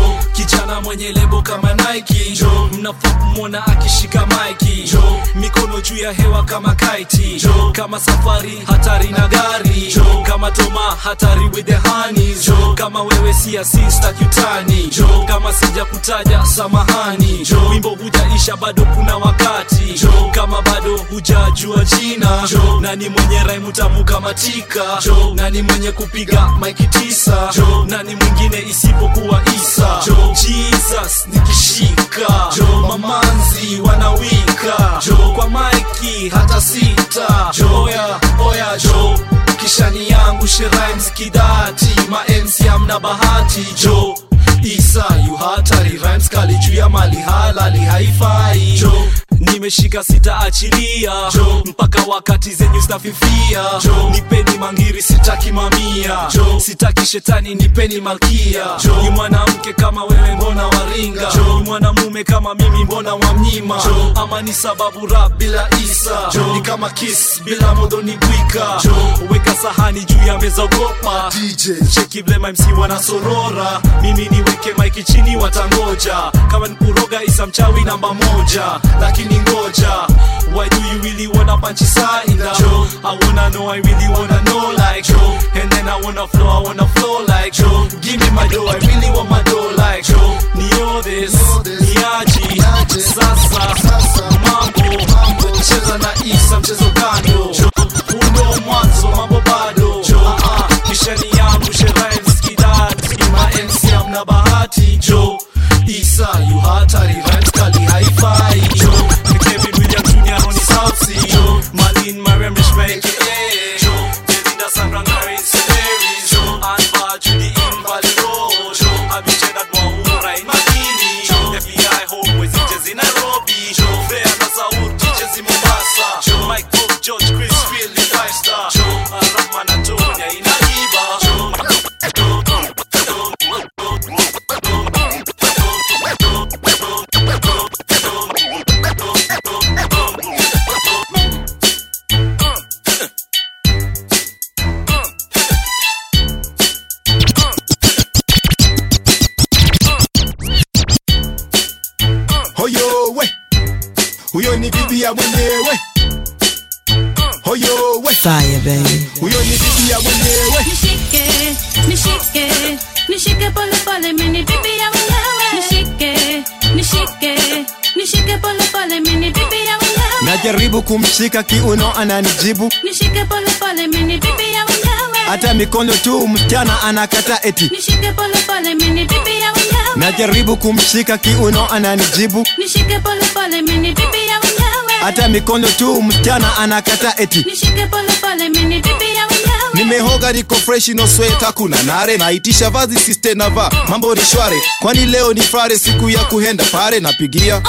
msichana mwenye lebo kama Nike Joe, mnafaa kumwona akishika maiki Joe, mikono juu ya hewa kama kite Joe, kama safari hatari na gari Joe, kama Toma hatari with the honeys Joe, kama wewe si sister kutani Joe, kama sija kutaja samahani Joe, wimbo hujaisha bado kuna wakati Joe, kama bado hujajua jina Joe, nani mwenye rhyme tamu kama tika Joe, nani mwenye kupiga maiki tisa Joe, nani mwingine isipokuwa Isa Joe, Jesus nikishika Joe, mamanzi wanawika Joe, kwa maiki hata sita Joe, oya, oya Joe, kishani yangu she rhymes kidati Ma M C hamna bahati Joe, Isa yu hatari rhymes kali juu ya mali halali haifai Joe, nimeshika sita achilia Joe, mpaka wakati zenyu stafifia Joe, nipeni mangiri sitaki mamia Joe, sitaki shetani nipeni malkia Joe, ni mwanamke kama wewe mbona waringa Joe, ni mwanamume kama mimi mbona wamnyima Joe, ama ni sababu rap bila Isa Joe, ni kama kiss bila modo ni bwika Joe, weka sahani juu ya meza ogopa D J, cheki blema M C wanasorora Mimi niweke maiki chini watangoja Kama nikuroga Isa mchawi namba moja Lakini Ningoja. Why do you really wanna punch inside in Joe? I wanna know, I really wanna know like Joe. And then I wanna flow, I wanna flow like Joe. Give me my dough, I really want my dough like Joe. Nio this, niaji, sasa, mambo, mambo. Cheza na Isa, mchezo kando. Uno mwanzo, mambo bado. Joe, uh-uh, mishani yangu, she rhymes kidati. Ma M C hamna bahati, Joe. Isa, yu hatari, rhymes kali haifai Joe, Kevin Williams Junior on his house Joe, Malin Mariam Rishma A K A Joe, Devinda Sandra Nari Severis Joe, Anba Judy Invaliro Joe, Abishe that Mwahura in Madini Joe, F B I home with teachers in Nairobi Joe, Freya Nazaur teachers in Mombasa Joe, Mike Pope, George Chris Phil in five star Joe, Rahman Antonia in Aiba Joe, Joe, Joe, Joe, Joe Huyo ni bibi ya mwenyewe Hoyo we Fire baby Huyo ni bibi ya mwenyewe Nishike, nishike, nishike pole pole mini bibi ya mwenyewe Nishike, nishike, nishike pole pole mini bibi ya mwenyewe Najaribu kumshika kiuno ananijibu Nishike pole pole mini bibi ya mwenyewe Hata mikono tu msichana anakata eti Nishike pole pole mini bibi ya mwenyewe Najaribu kumshika kiuno ananijibu Nishike pole pole mini bibi ya mwenyewe Hata mikono tu msichana anakata eti Nishike pole pole mini bibi ya mwenyewe Nimehoga niko fresh no sweat hakuna nare Naitisha vazi siste na va mambo ni shwari Kwani leo ni Friday siku ya kuenda pare napigia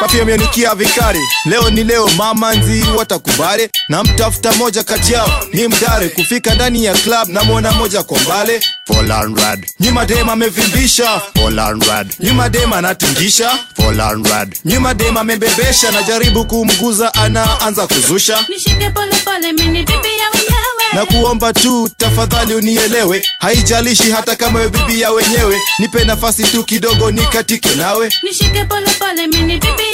Papi amenikia vikari Leo ni leo mamanzi watakubare Na mtafuta moja kati yao ni mdare Kufika ndani ya club na muona moja kwa mbale four hundred Nyuma dema mevimbisha four hundred Nyuma dema natingisha four hundred Nyuma dema mebebesha Najaribu kumguza anaanza kuzusha Nishike pole pole mini bibi ya mwenyewe Na kuomba tu tafadhali unielewe Haijalishi hata kama we bibi ya wenyewe Nipe nafasi tu kidogo nikatike nawe Nishike pole pole mini bibi ya mwenyewe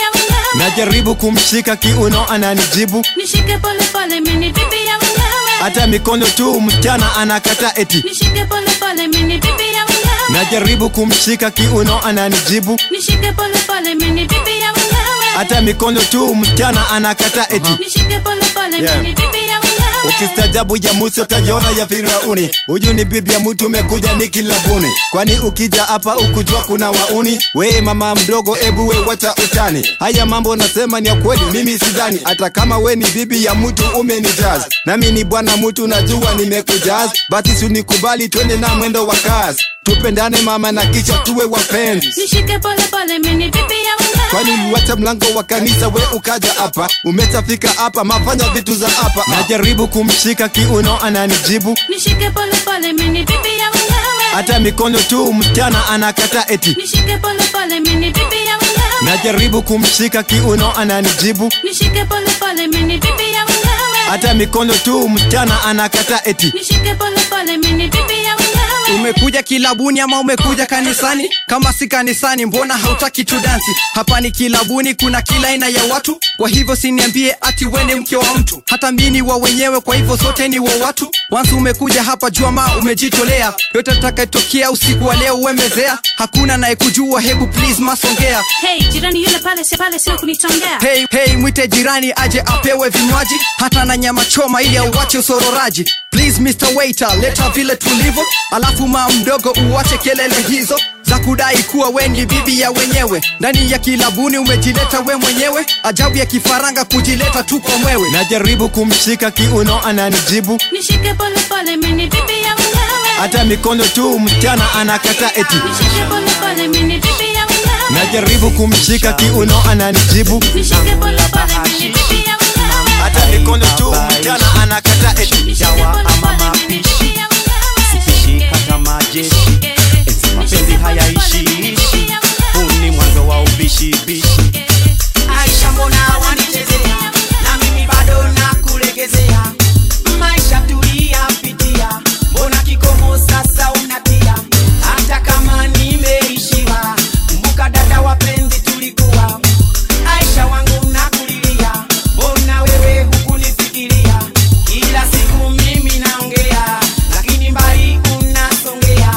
Najaribu kumshika kiuno ananijibu Nishike pole pole mini bibi ya mwenyewe Hata mikono tu msichana anakata eti Nishike pole pole mini bibi ya mwenyewe Najaribu kumshika kiuno ananijibu Nishike pole pole mini bibi ya mwenyewe Hata mikono tu msichana anakata eti uh-huh. Nishike pole pole yeah. mini bibi ya mwenyewe Ukistajabu ya Musa utajiona ya Firauni Huyu ni bibi ya mtu mekuja ni kilabuni Kwani ukija hapa ukujua kuna wauni Wee mama mdogo ebu we wacha utani Haya mambo nasema ni ya kweli mimi sidhani Hata kama we ni bibi ya mtu umenijaz Nami ni bwana mtu najua nimekujaz Basi sunikubali twende na mwendo wa kazi Tupendane mama na kisha tuwe wapenzi Nishike pole pole mini bibi ya mwenyewe Kwani uliwacha mlango wa kanisa we ukaja hapa Umetafika hapa mafanya vitu za hapa Najaribu kumshika kiuno ananijibu Nishike pole pole mini bibi ya mwenyewe Hata mikono tu msichana anakata eti Nishike pole pole mini bibi ya mwenyewe Najaribu kumshika kiuno ananijibu Nishike pole pole mini bibi ya mwenyewe Hata mikono tu msichana anakata eti Nishike pole pole mini bibi ya mwenyewe Umekuja kilabuni ama umekuja kanisani? Kama si kanisani mbona hautaki tu dansi? Hapa ni kilabuni, kuna kila aina ya watu. Kwa hivyo siniambie ati wene mke wa mtu. Hata mini wa wenyewe, kwa hivyo sote ni wa watu. Wansu umekuja hapa jua maa umejitolea. Yote atakayotokea usiku wa leo umezea. Hakuna naye kujua, hebu please masongea. Hey jirani yule pale si pale sio kunitongea. Hey hey mwite jirani aje apewe vinywaji. Hata na nyama choma ili auache usororaji. Please mister Waiter, leta vile tulivo. Alafu maa mdogo uwache kelele hizo za kudai kuwa wengi bibi ya wenyewe. Ndani ya kilabuni umejileta we mwenyewe. Ajabu ya kifaranga kujileta tu kwa mwewe. Najaribu kumshika kiuno ananijibu nishike pole pole mini bibi ya mwenyewe. Hata mikono tu mchana anakata eti nishike pole pole mini bibi ya mwenyewe. Najaribu kumshika kiuno ananijibu nishike pole pole mini bibi ya mwenyewe. Hata mikono tu mchana anakata eti nishike pole pole mini bibi ya mwenyewe. Kata majeshi mapenzi hayaishi, huu ni mwanzo wa ubishi bishi. Aisha mbona wanichezea, na mimi bado nakulegezea. Maisha tuliyapitia, mbona kikomo sasa unatia? Hata kama nimeishiwa, kumbuka dada wapenzi tulikuwa. Aisha wangu nakulilia, mbona wewe hukunifikiria? Kila siku mimi naongea, lakini mbali unasongea.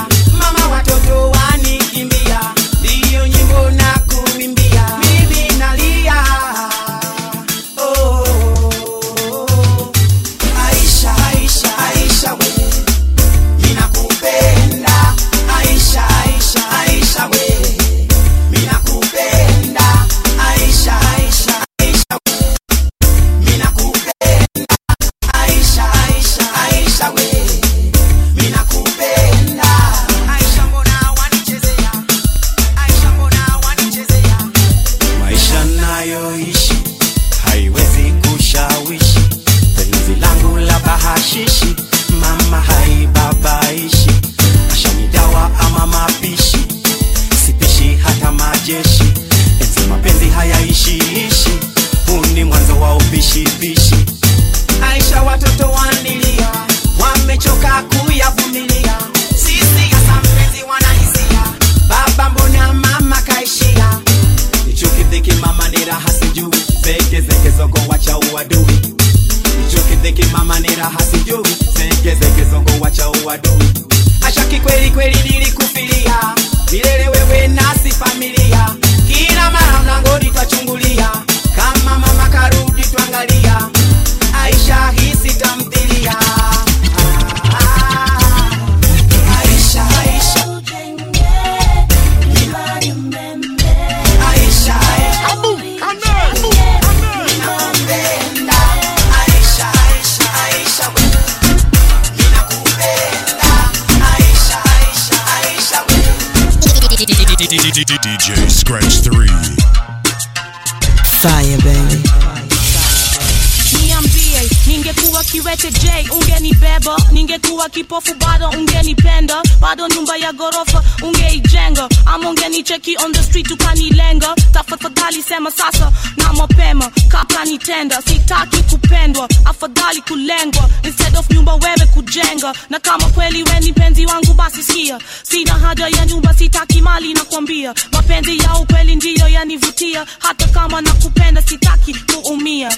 Kipofu bado ungenipenda, bado nyumba ya gorofa ungeijenga, ama ungenicheki on the street ukanilenga. Tafadhali sema sasa na mapema kaka nitenda. Sitaki kupendwa, afadhali kulengwa instead of nyumba wewe kujenga. Na kama kweli wewe ni penzi wangu basi sikia, sina haja ya nyumba, sitaki mali nakwambia. Mapenzi ya ukweli ndiyo yanivutia, hata kama nakupenda sitaki kuumia.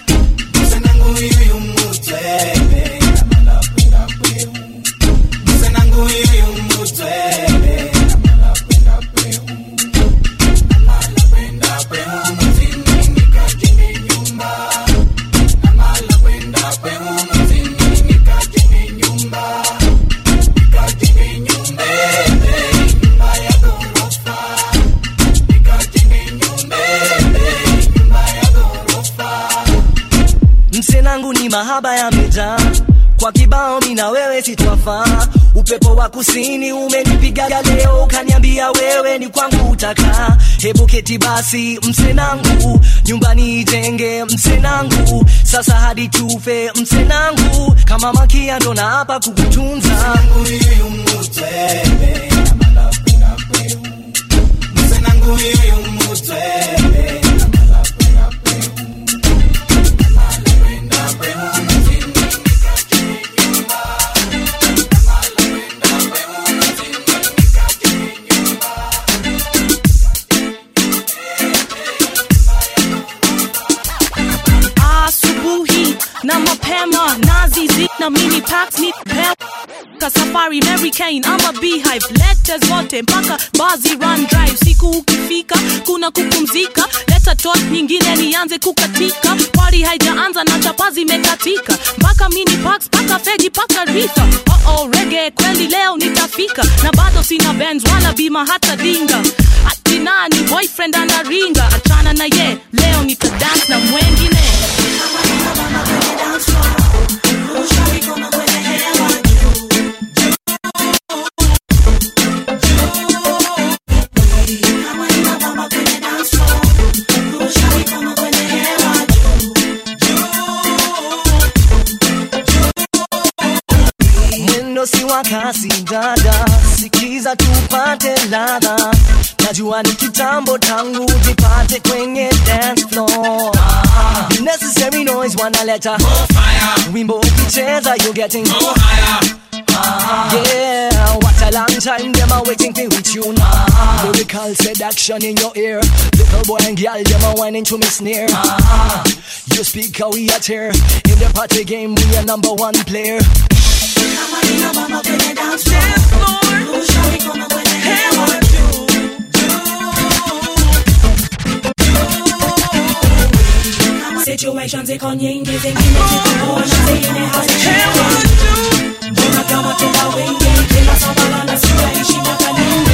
Msanangu hivi umuteme I'm not going to be a man. Upepo wa kusini umenipiga leo, ukaniambia wewe ni kwangu utaka. Hebu keti basi msenangu, nyumbani jenge msenangu, sasa hadi tufe msenangu. Kama makia ndo na hapa kukutunza. Msenangu hivi umutwebe, msenangu hivi umutwebe. Now mini packs need help. Safari, Mary Kane, I'm a beehive. Letters wote mpaka bazi run drive. Siku ukifika, kuna kupumzika. Leta tot nyingine nianze kukatika. Party haijaanza na chapazi mekatika. Mpaka mini packs, mpaka fegi, mpaka rika. Oh oh, reggae, kweli leo nitafika. Na bado sina Benz, wala bima hata dinga. Ati nani, boyfriend anaringa. Achana na ye, leo nitadance na mwengine. Si wakasi dada, sikiza tupate ladha. Najua ni kitambo tangu jipate kwenye dance floor. Ah, unnecessary noise wanaleta more fire. Wimbo ukicheza you're getting more higher. Ah, yeah, what a long time them are waiting to hit you now. Ah, lyrical seduction in your ear. Little boy and girl them are whining to me snare. Ah, you speak how we are tear. In the party game we are number one player. Kamarina mama kwenye dance floor, ushawi kama kwenye hewa juu, juu. Situations ziko nyingi zingine zikuona zingine hazichewa juu. Mbona kama kila wengi, kila sabala na sura ishi mwaka nyingi.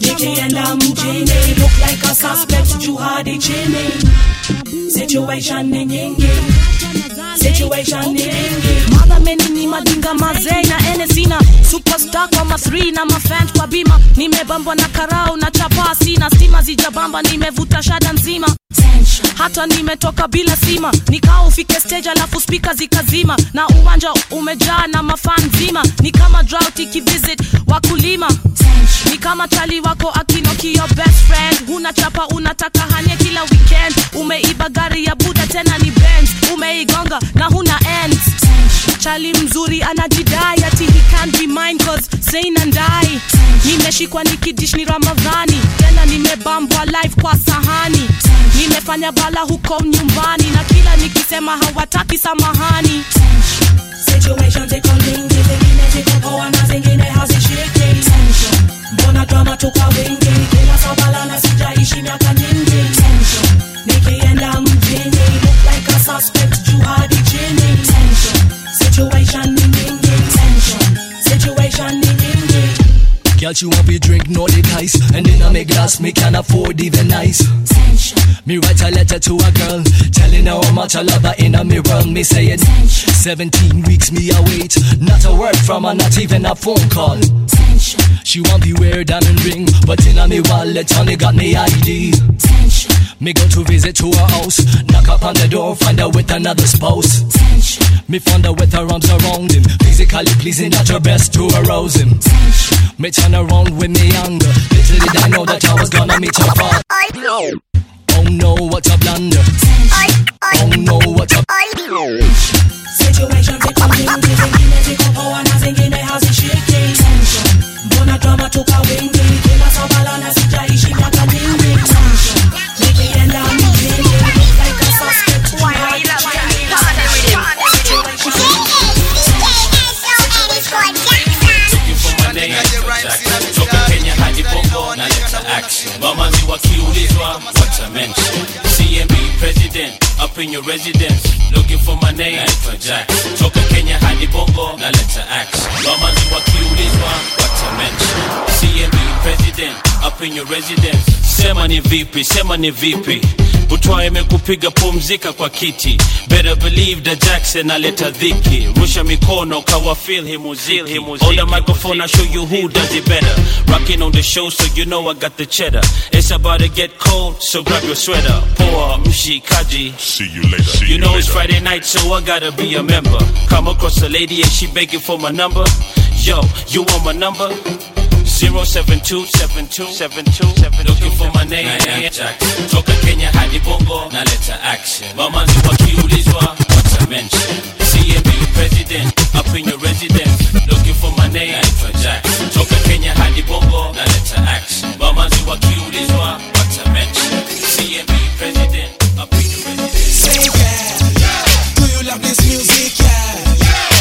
Nikienda mjini, look like a suspect juu hadi chini. Situation ni nyingi. Situation ni nyingi. Mother meni ni madinga mazee na enesina. Superstar kwa masri na mafans kwa bima. Nimebambwa na karao na chapa sina. Stima zijabamba nimevuta shada nzima. Hata nimetoka bila sima. Nikao ufike stage alafu speaker zikazima. Na uwanja umejaa na mafan zima. Ni kama drought ikivisit wakulima. Ni kama chali wako akinoki your best friend. Huna chapa unataka hanye kila weekend. Umeiba gari ya buda tena ni Benz. Umeigonga na huna ends. Chali mzuri anajidai ati he can't be mine cause sane and die. Nimeshikwa nikidish ni Ramadhani. Tena nimebambwa live kwa sahani. Nimefanya bala huko nyumbani. Na kila nikisema hawataki samahani. Situation ziko nyingi zingine ziko poa na zingine hazishiki. Mbona drama tuka wingi. Kila sabala na sijaishi miaka nyingi. Nikienda mjini look like a suspect juu hadi chini. Situation ni nyingi. Situation ni nyingi. Girl, you want me drink no ice. And in a me glass me can afford even ice. Me write a letter to a girl, telling her how much I love her in a mirror. Me say it. Seventeen weeks me await, not a word from her, not even a phone call. She want be wear diamond ring, but in a me wallet only got me I D. Me go to visit to her house, knock up on the door, find her with another spouse. Me found her with her arms around him, physically pleasing at her best to arouse him. Me turn around with me anger, little did I know that I was gonna meet her father. No. Oh no, what a blunder. Oh no, what a blunder. Situation ziko mingi, zingine ziko poa na zingine hazishiki. Mbona drama tuka wingi, kila sabala na sijaishi miaka mingi. Nikienda mjini, look like a suspect. Why are you action. Mama ni wakiulizwa wacha mention. C M B president up in your residence. Looking for my name for Jack. Toka Kenya hadi Bongo na letter action. Mama ni wakiulizwa wacha mention. C M B president up in your residence. Sema ni vipi, sema ni vipi. Butwa imekupiga pumzika kwa kiti. Better believe that Jackson aleta dhiki. Rusha mikono kawa feel him muziki. Hold the microphone I show you who does it better. Rocking on the show so you know I got the cheddar. It's about to get cold so grab your sweater. Poa mshikaji. See you later. See you know you later. It's Friday night so I gotta be a member. Come across a lady and she begging for my number. Yo, you want my number? zero seven two seven two seven two seven two. Looking for my name, I am Jack. Toka Kenya hadi Bongo na letter action. Mama ni wakiulizwa what I mention. C M B president up in your residence. Looking for my name, I am Jack. Toka Kenya hadi Bongo na letter action. Mama ni wakiulizwa what I mention. C M B president up in your residence. Say yeah, yeah. Do you love this music? Yeah, yeah.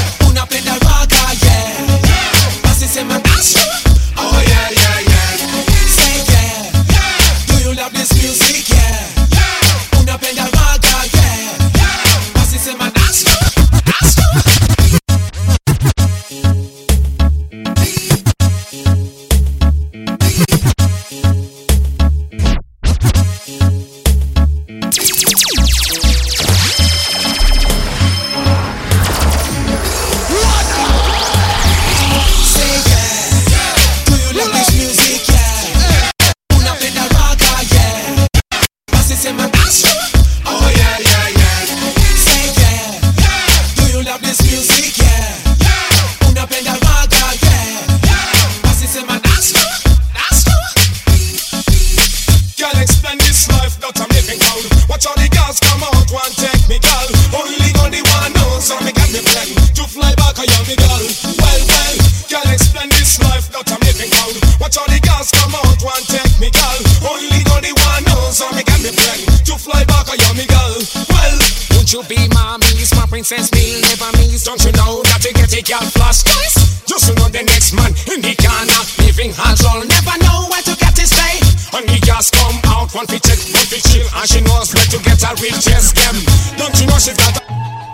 to be my miss, my princess, me never miss. Don't you know that you get it, girl, flash guys? Just to know the next man in the corner, living hands all, never know where to get his day. And the girls come out, one fit check, one fit chill, and she knows where to get her real chest them. Don't you know she's got a...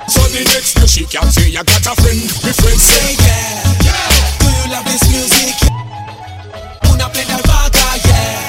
So the next day she can say, I got a friend, my friend say, hey, yeah, yeah. Do you love this music? Una play the raga, yeah.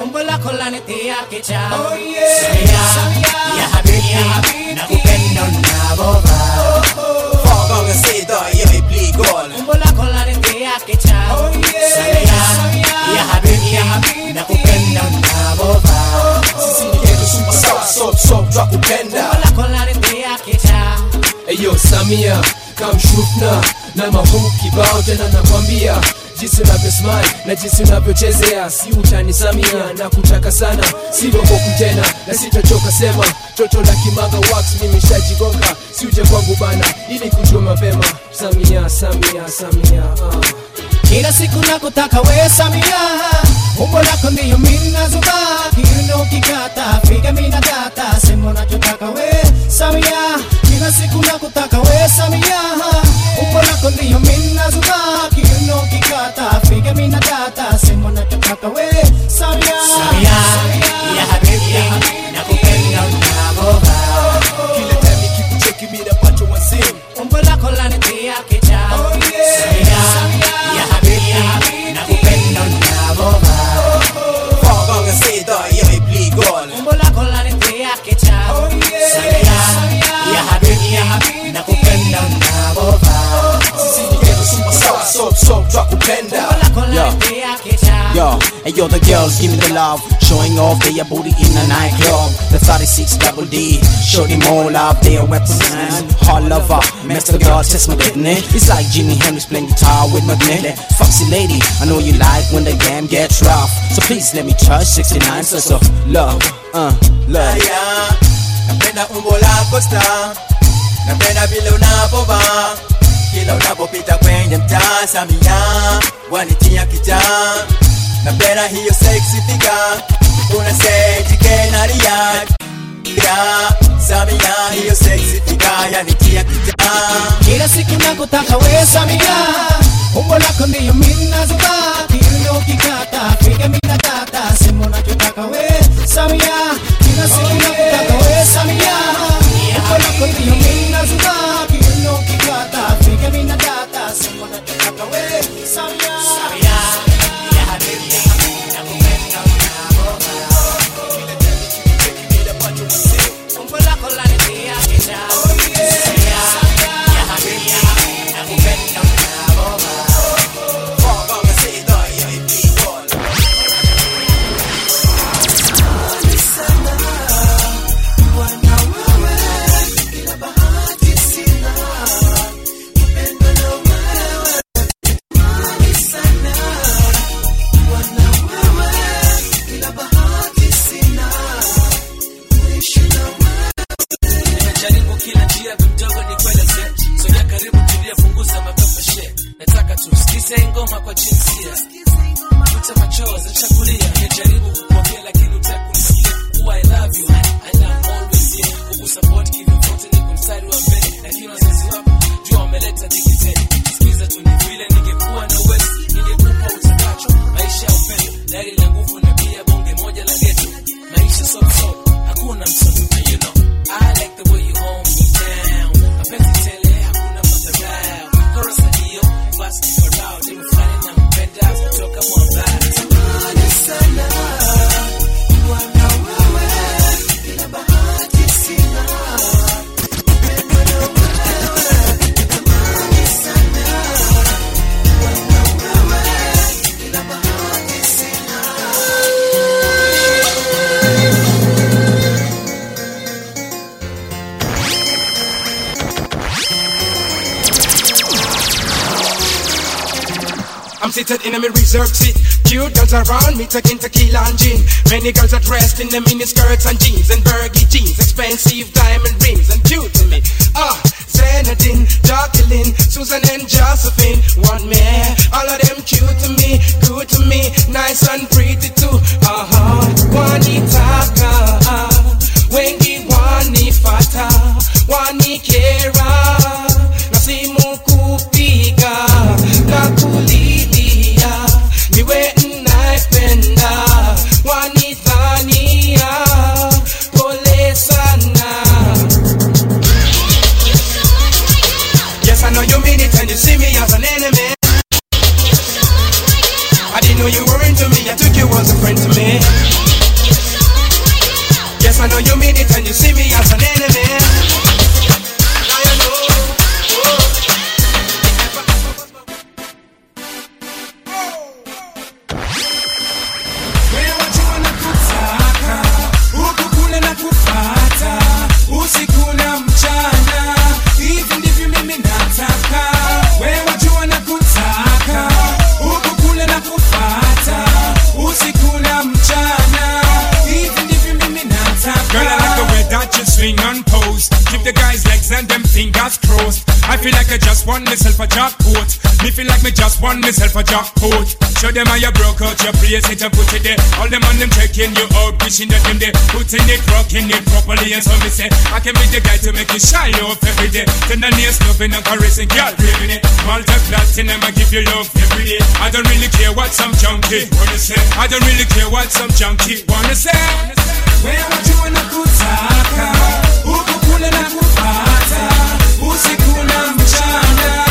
Umbula kulaniti ya kicha. Oh yeah. Samia, ya habibi, nakupenda unavova. Fonga ungesida ya ibligol. Umbula kulaniti ya kicha. Oh yeah. Samia, ya habibi, nakupenda unavova. Sisi ni kitu super soft, soft, soft, nakupenda. Umbula kulaniti ya kicha. Eyo Samia, kamshukna na mahuki bao tena nakwambia. Jinsi unavyo smile na jinsi unavyo chezea, si utanisamia na kutaka sana, si robo kutena na sitachoka sema. Toto la kimaga wax nimeshajigonga, si uje kwangu bana ili kujua mapema. Samia, Samia, Samia uh. Kila siku nakutaka we Samia, umbo lako ndiyo mimi nazubaki. Kiuno ukikata figa mimi nakata, sema unachotaka we Samia. Kila siku nakutaka we Samia, umbo lako ndiyo mimi nazubaki. No kikata, figure me na data, sema unachotaka we Samia. Samia, ya habibi, nakupenda unavova. Kila time nikikucheki mimi napata wazimu, umbo lako lanitia kicha. Samia, ya habibi, nakupenda unavova. Fonga ungesida ya ibligol, umbo lako lanitia kicha. Samia, ya habibi, nakupenda unavova. Soap, soap, drop a pen down. Yo, and yo, the girls give me the love, showing off their booty in a nightclub. The thirty-six double D, show them all love, they are represent. Hard lover, master girl, test my kidney. It's like Jimi Hendrix playing guitar with my magnet. Foxy lady, I know you like when the game gets rough, so please let me touch sixty-nine sets of love, uh, love. Napenda umbo lako star, napenda vile unapovaa. Kila unapopita kwenye mtaa Samia, wanitia kicha. Napenda hiyo sexy figure, unasejike na riad. Samia, hiyo sexy figure, yanitia kicha. Kila siku nakutaka we Samia, umbo lako ndiyo mimi nazubaki. Kiuno ukikata, figa mimi nakata, sema unachotaka we Samia. Kila siku nakutaka we Samia, umbo lako ndiyo mimi nazubaki. No kikata, figure me na data, sema unachotaka we Samia. Samia, ya habibi, nakupenda unavova. Kila time nikikucheki mimi napata wazimu, umbo lako lanitia kicha. Samia, ya habibi, nakupenda unavova. Fonga ungesida ya ibligol, seated in a me reserved seat. Cute girls around me taking tequila and gin. Many girls are dressed in the mini skirts and jeans and burgundy jeans, expensive diamond rings and cute to me. Ah, Zenadine, Jacqueline, Susan and Josephine, one man. All of them cute to me, good to me, nice and pretty too. Uh huh. Juanita, wengi wani fata, wani kera. Myself a jackpot. Show them how you broke out your place, it and put it there. All them on them checking you out, wishing that them there. Putting it, rocking it properly, and so me say I can be the guy to make you shine off every day. Tender nails, loving and caressing, girl, living it. Multi-platinum, I give you love every day. I don't really care what some junkie wanna say. I don't really care what some junkie wanna say. Where would you wanna go taka? Uko kule na kupata, usikuna mchana.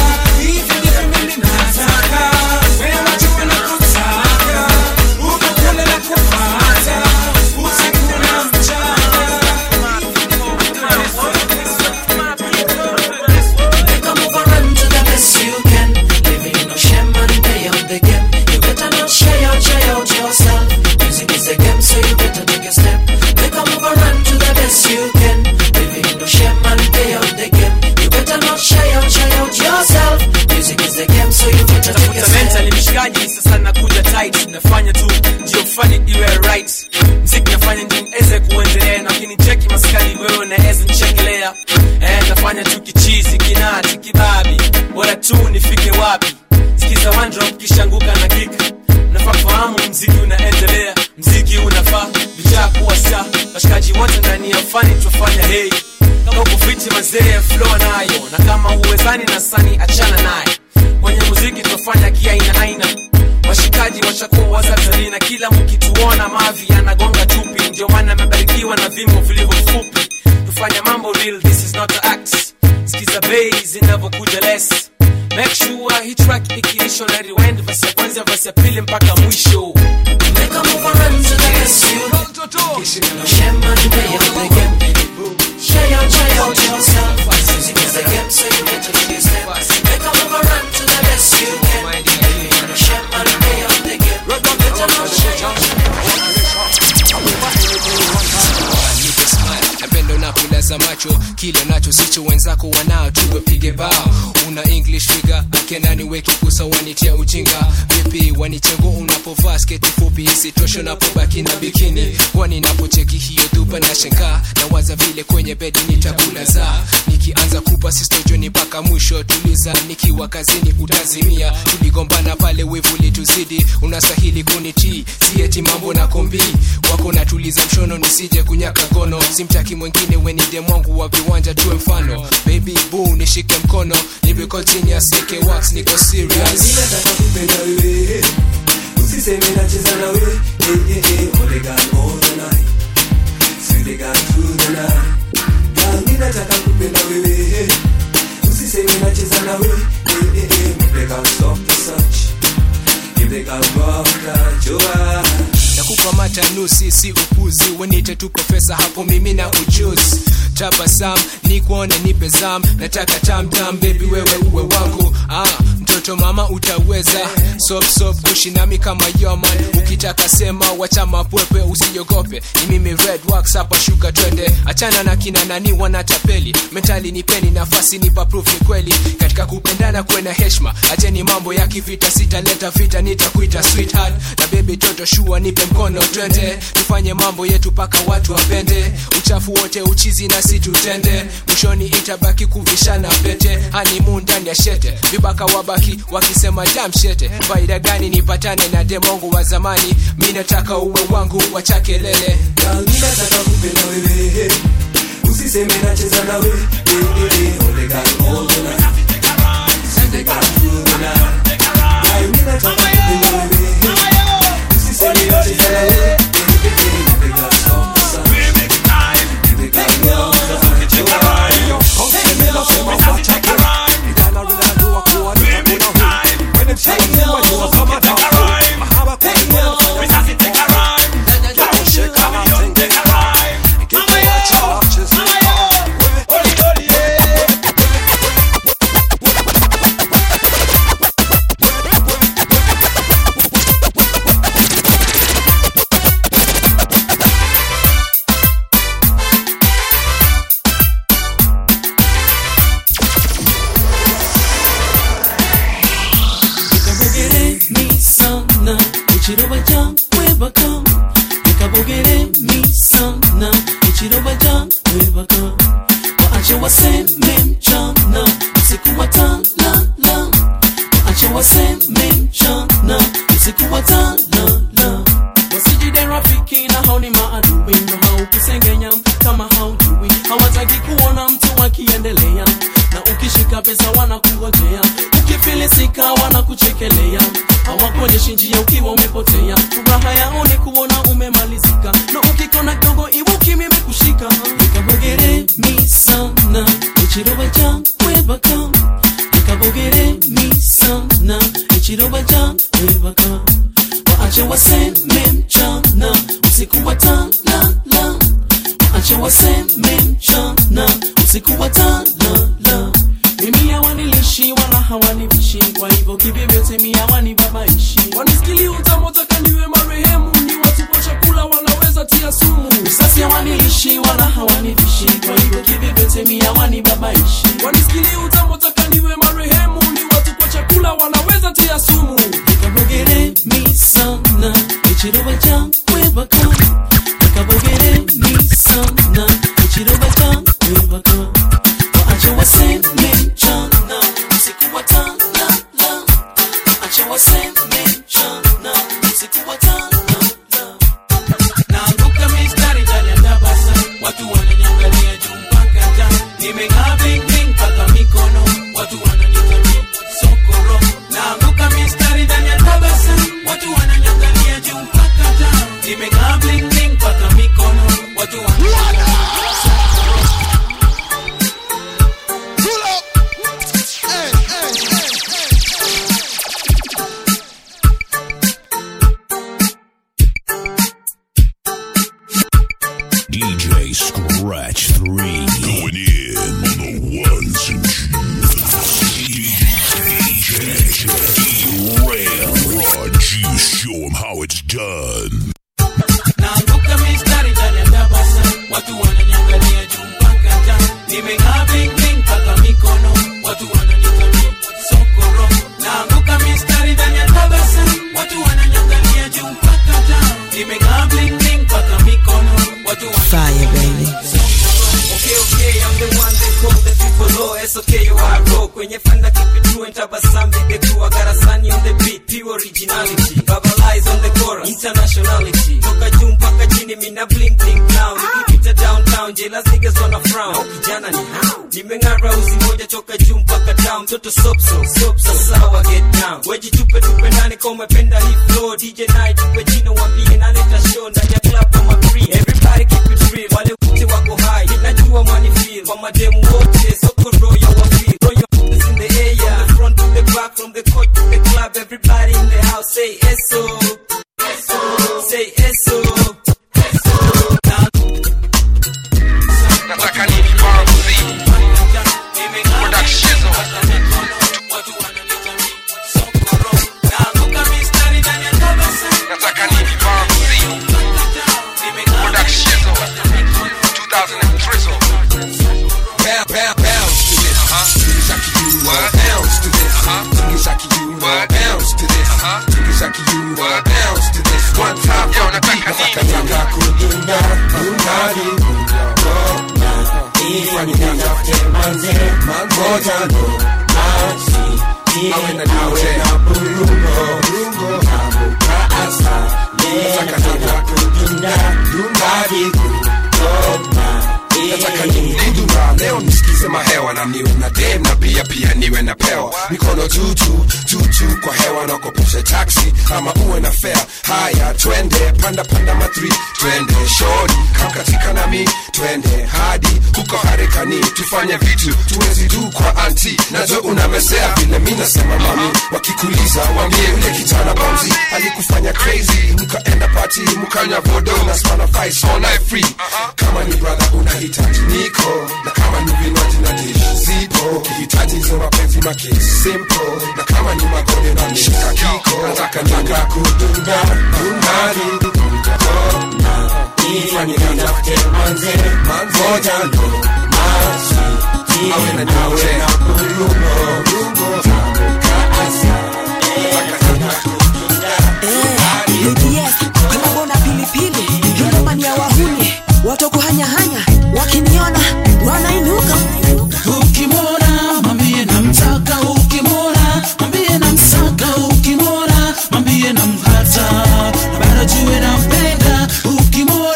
Kazini utazimia, tuligombana pale wevu lituzidi, unasahili kuniti, sieti mambo na kombi, wako natuliza mshono nisije kunyaka gono, simtaki mwengine wenide mwangu wa viwanja tuwe mfano, baby boo nishike mkono, niwe koltinia seke wax niko serious. Nile taka kupenda wewe, usiseme nacheza na wewe, eh eh eh, all the girl all the night, see the girl through the night, nile taka kupenda wewe, usiseme nacheza na wewe, eh, eh, eh, they can't stop the search. If they can't rock the joy. Nakupa matanusi, si upuzi. Wenite tu professor hapo mimi na ujuzi. Tabasam, nikuone nipezam. Nataka tam tam, baby wewe uwe wangu. Ah, mtoto mama utaweza. Sop sop bushi nami kama yoman. Ukitaka sema wacha mapwepe usiogope. Ni mimi red wax hapa shuka twende. Achana na kina nani wanatapeli. Mentali ni peni nafasi ni pa proof ni kweli. Katika kupendana kuwe na heshima. Acheni mambo ya kivita sita leta vita nitakuita sweetheart. Na baby toto shua nipe mkono twende. Tufanye mambo yetu paka watu wapende. Uchafu wote uchizi na si tutende. Mushoni itabaki kuvishana pete. Honeymoon ndani ya shete. Vibaka wabaki wakisema damn shete. Faida gani nipatane na demongo wa zamani. Mimi nataka uwe wangu wacha kelele. Girl, mimi nataka kupenda wewe. Usiseme nacheza na wewe. Only girl, hold on. Only girl, hold on. Mimi nataka kupenda wewe. Usiseme nacheza na wewe. out and go. I went to go tufanye vitu, tuwezi tu kwa anti. Nazo unamesea vile mina sema mami. Wakikuliza, wambie ule kitana bamzi alikufanya crazy, muka enda party, muka nya vodo, na spana fights all night free. Kama ni brother unahitaji niko, na kama ni vinwaji na dish zipo. Kihitaji hizo mapenzi make simple, na kama ni magone na nishika kiko. Nataka nataka kudunga, dungari, dunga kona. Ifanye kandafte manze, manzoja no. I went and I went up to Rumbo, Rumbo, Rumbo, Kaasa. U B S, kumabona pili pili, yule mani ya wahuni, watu kuhanya hanya, wakiniona, wanainuka. Ukimona, mambie na mtaka, ukimona, mambie na msaka, ukimona, mambie na mhata, na bado jue na mpenda, ukimona.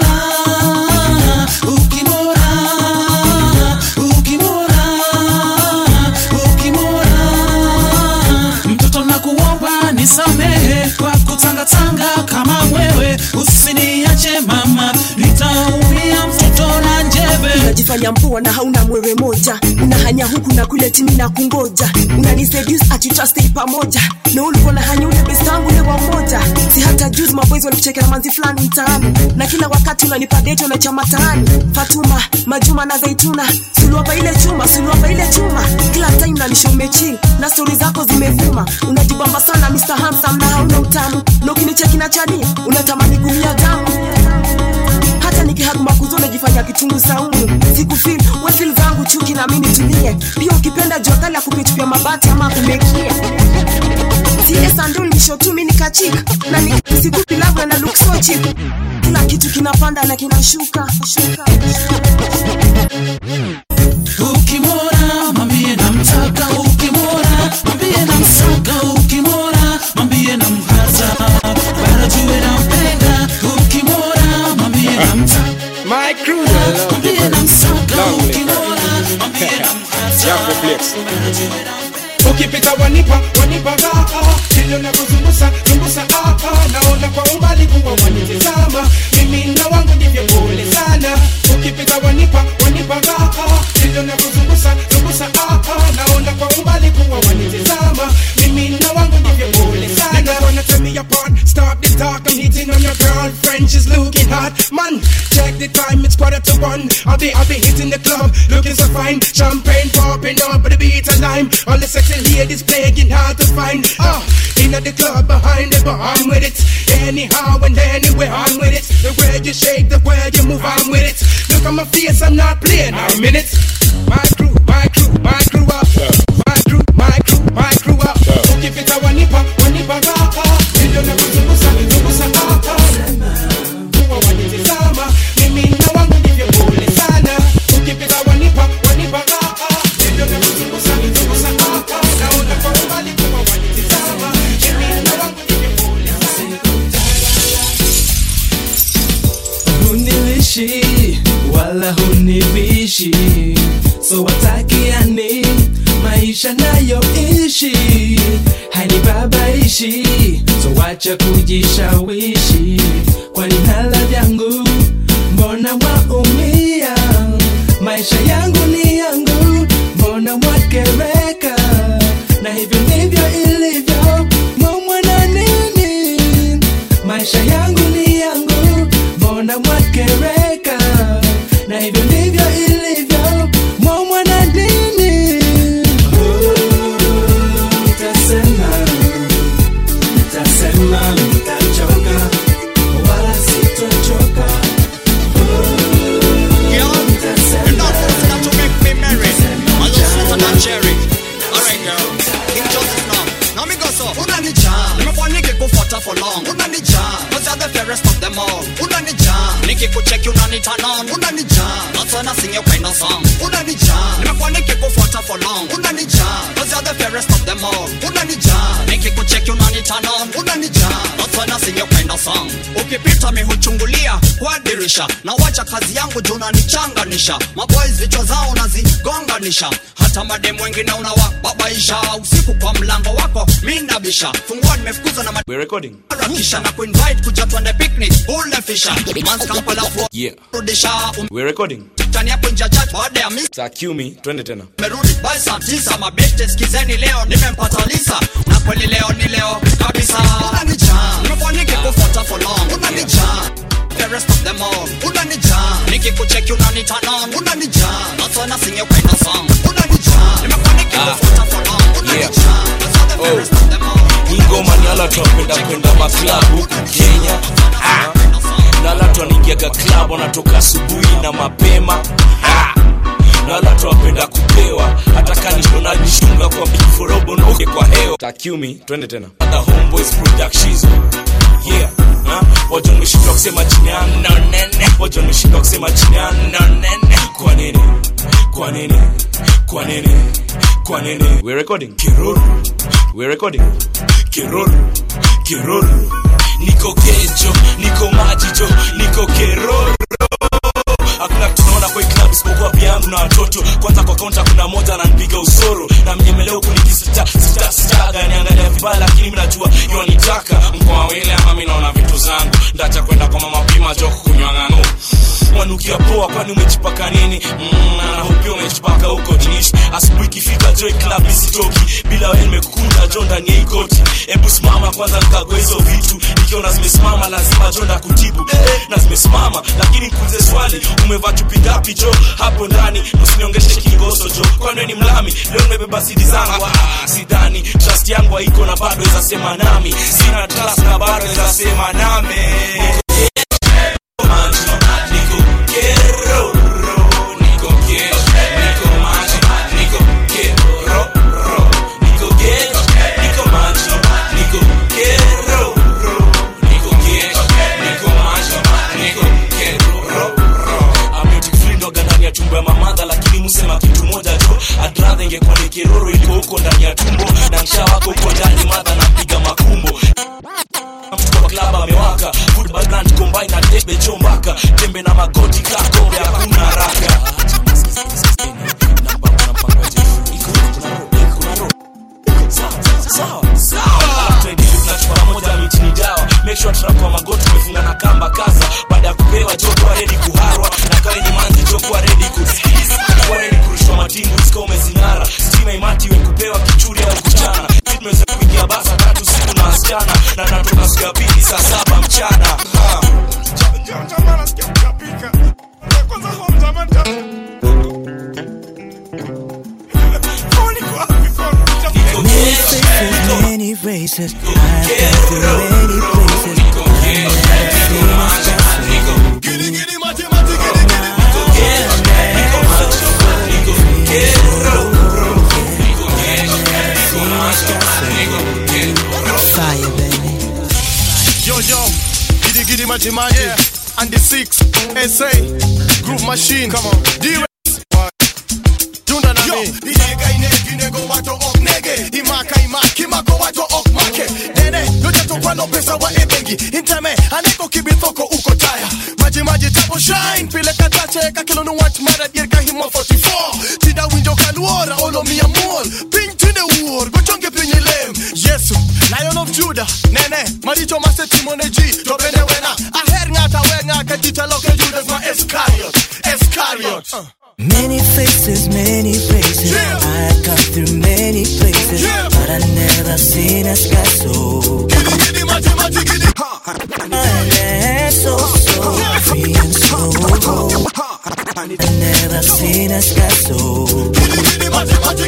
Tanga kama wewe usiniache mama, nitaumia mtoto na njebe. Unajifanya mpoa na hauna mwewe moja, unahanya huku na kule timi na kungoja. Unaniseduce ati trust pamoja, na ulikuwa na hanya ule bestangu lewa moja. Si hata juzi maboys walikuchekea manzi fulani mtaani, na kila wakati unanipa date umecha mataani. Fatuma, Majuma na Zaituna, suluwa pa ile chuma, suluwa pa ile chuma. Kila time unanisho umechill, na story zako zimevuma. Unajibamba sana mister Handsome na hauna utamu. Na ukinicheki na chani, unatamani kumia damu. Hata nikihag makuzo najifanya kitungu saumu. Sikufeel, we feel zangu chuki na mimi nitumie. Pia ukipenda jokali ya kupitupia mabati ama kumekia. T S Andul ni show tu mini kachika, na nikisikupi love na look so cheap. Kila kitu kinapanda na kinashuka. Ukimona, mambie na mtaka. Ukimona, mambie na msaka. Ukimona, mambie na mhata. Bara juwe na mpenda. Ukimona, mambie na mtaka. My crew, mambie na msaka. Ukimona, mambie na mhata. Yako flex. Ukipita wanipa, wanipa haa. Chilo na kuzumbusa, zumbusa haa. Naona kwa umbali kuwa wanitizama. Mimi na wangu ndivyo pole sana. Ukipita wanipa, wanipa haa. Chilo na kuzumbusa, zumbusa haa. Naona kwa umbali kuwa wanitizama. Mimi na wangu ndivyo pole sana. Niggas wanna tell me apart, stop this talk. I'm hitting on your girlfriend, she's looking hot. Man, check the time, it's quarter to one. I'll be, I'll be hitting the club, looking so fine. Champagne popping up, but the beat a lime. All the sexy ladies playing hard to find. Ah, oh, in at the club, behind the bar, I'm with it. Anyhow and anywhere, I'm with it. The way you shake, the way you move, I'm with it. Look at my face, I'm not playing, I'm in it. My crew, my crew, my crew up. My crew, my crew, my crew up. Keep it a wanipa, wanipa rapa. You don't have to busa, to busa rapa. You are one in the summer. Mimi na wangu ndivyo pole sana. Keep it a wanipa, wanipa rapa. You don't have to busa, to busa rapa. Naona kwa mbali kuwa one in the summer. Mimi na wangu ndivyo pole sana. Hunilishi, wala hunibishi. So watakiani, maisha nayoishi. Hani baba ishi, so wacha kujishawishi. Kwa linala vyangu, mbona waumia. Maisha yangu ni yangu, mbona wakereka. Na hivyo ndivyo ilivyo, mwana nini. Maisha yangu ni yangu, mbona wakereka. Na hivyo ndivyo ilivyo, mwana nini. For long, who done the job? Cause you're the fairest of them all. Who done the job? kikucheki unanitana unanijaa, hata na sing upendo song unanijaa, nimekuwa nikikufuata for long unanijaa, cause you're the fairest of them all unanijaa, nikikucheki unanitana unanijaa, hata na sing upendo song, ukipita mimi huchungulia kwa dirisha, na wacha kazi yangu juu unanichanganisha, my boys vichwa zao unazigonganisha, hata madem wengine unawababaisha, usiku kwa mlango wako mimi nabisha, fungua nimefukuza na we're recording rakisha na kuinvite kuja tuende picnic ule fisha man's camp alafu yeah we're recording tani hapo nje chat baada ya miss cue me twende tena merudi by saa tisa my best skizeni leo nimempata Lisa na kweli leo ni leo kabisa unanijaa nimefanyike kufuata for long unanijaa the rest of them all unanijaa nikikucheki unanitana unanijaa hata na sing upendo song unanijaa nimefanyike kufuata for long unanijaa the rest of them all Ngoma ni alato kwenda kwenda maklabu huku Kenya ha. Na alato anigiaga klabu anatoka asubuhi na mapema ha. Na alato apenda kupewa hata kanisho na jishunga kwa big for robo noge kwa heo takiumi, twende tena the homeboys productions yeah ha. Wajo nishindwa kusema chini ya no nene wajo nishindwa kusema chini ya no nene kwa nini, kwa nini, kwa nini, kwa nini we're recording Kiruru we're recording Kiruru, Kiruru niko kejo, niko majijo, niko Kiruru hakuna tunaona kwa club isipokuwa biangu na watoto kwanza kwa kaunta kuna moja ananipiga usoro na mnyemeleo kunikisita sita sita gani angalia vibaya lakini mnajua yonitaka mkoa wele ama mimi naona vitu zangu ndacha kwenda kwa mama pima joko kunywa ngano wanukia poa kwani umechipaka nini mmm anahopia umechipaka huko jinish asubuhi kifika joy club isitoki bila wewe nimekukuta jonda ni ikoti hebu simama kwanza nikagoe hizo vitu nikiona zimesimama lazima jonda kutibu na zimesimama lakini kuulize swali umevaa chupi ngapi jo hapo ndani usiniongeshe kingoso jo kwani ni mlami leo nimebeba sidi zangu sidhani trust yangu haiko na bado weza sema nami sina trust na bado weza sema nami Kiruru iliko huko ndani ya tumbo na msha wako huko ndani madha na piga makumbo kwa club amewaka football brand combine na tebe jombaka tembe na magoti kako ya kuna haraka namba na panga je iko kuna ro sawa sawa sawa twende tunachukua moja miti ni dawa make sure tunakuwa magoti tumefunga na kamba kaza baada ya kupewa jopo ready kuharwa na kale ni manzi jopo ready kusikiza kwa ready kurusha matingu sikome zinara imati wekupewa kichuri au kuchana fitness kuingia basa tatu siku na asiana na natoka siku ya pili saa saba mchana many races I've been through many places giddy giddy mati mati giddy giddy niko get niko macho niko get fire baby yo yo giddy giddy mati mati yeah. And the six S A group machine come on D-Rex tunda na me nigga inegine go watu oknege imaka imaki mako watu okmake dene yote tukwa no pesa wa ebengi intame aneko kibitoko uko taya maji maji tapo shine pile katache kakilo no watch mara dirka himo forty-four tida window kalwora olo mi amor pink to the war go chonge penye lem yesu Lion of Judah, nene, maricho maseti moneji, topene wena, aher ngata wenga, ketita loke Judas ma Iscariot, Iscariot. Uh. Many faces, many places, yeah. I've come through many places, yeah. But I've never seen a sky so. Giddy, giddy, mati, mati, giddy. I'm so, so free and so bold. I've never seen a sky so. Giddy, giddy, mati, mati.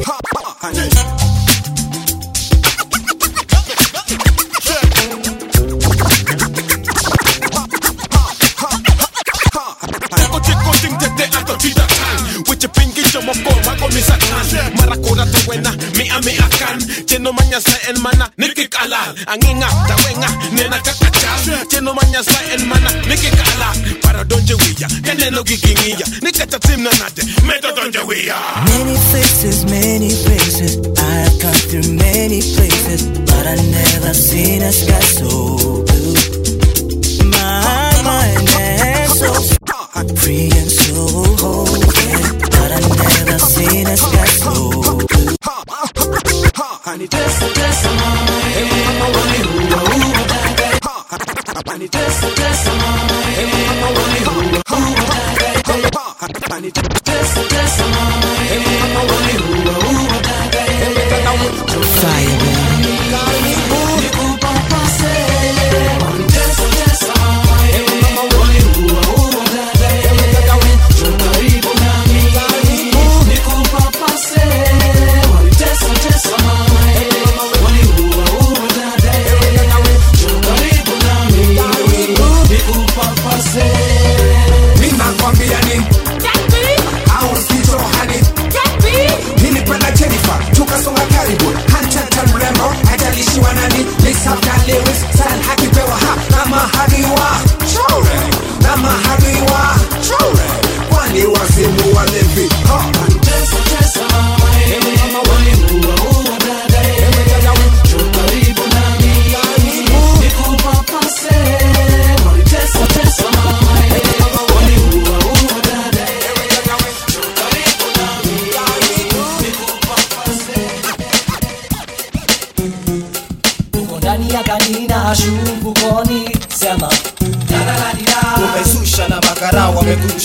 Marakura tawena, mea mea kan Cheno manya sa en mana, nikik alal Anginga, tawenga, nena kakachal Cheno manya sa en mana, nikik alal Para don Many places, many places, I've come through many places, but I never seen a sky so blue. My mind is so free and so open, but I never seen a sky so blue. And it is a testimony. And it is a testimony. And it is a testimony. Fire.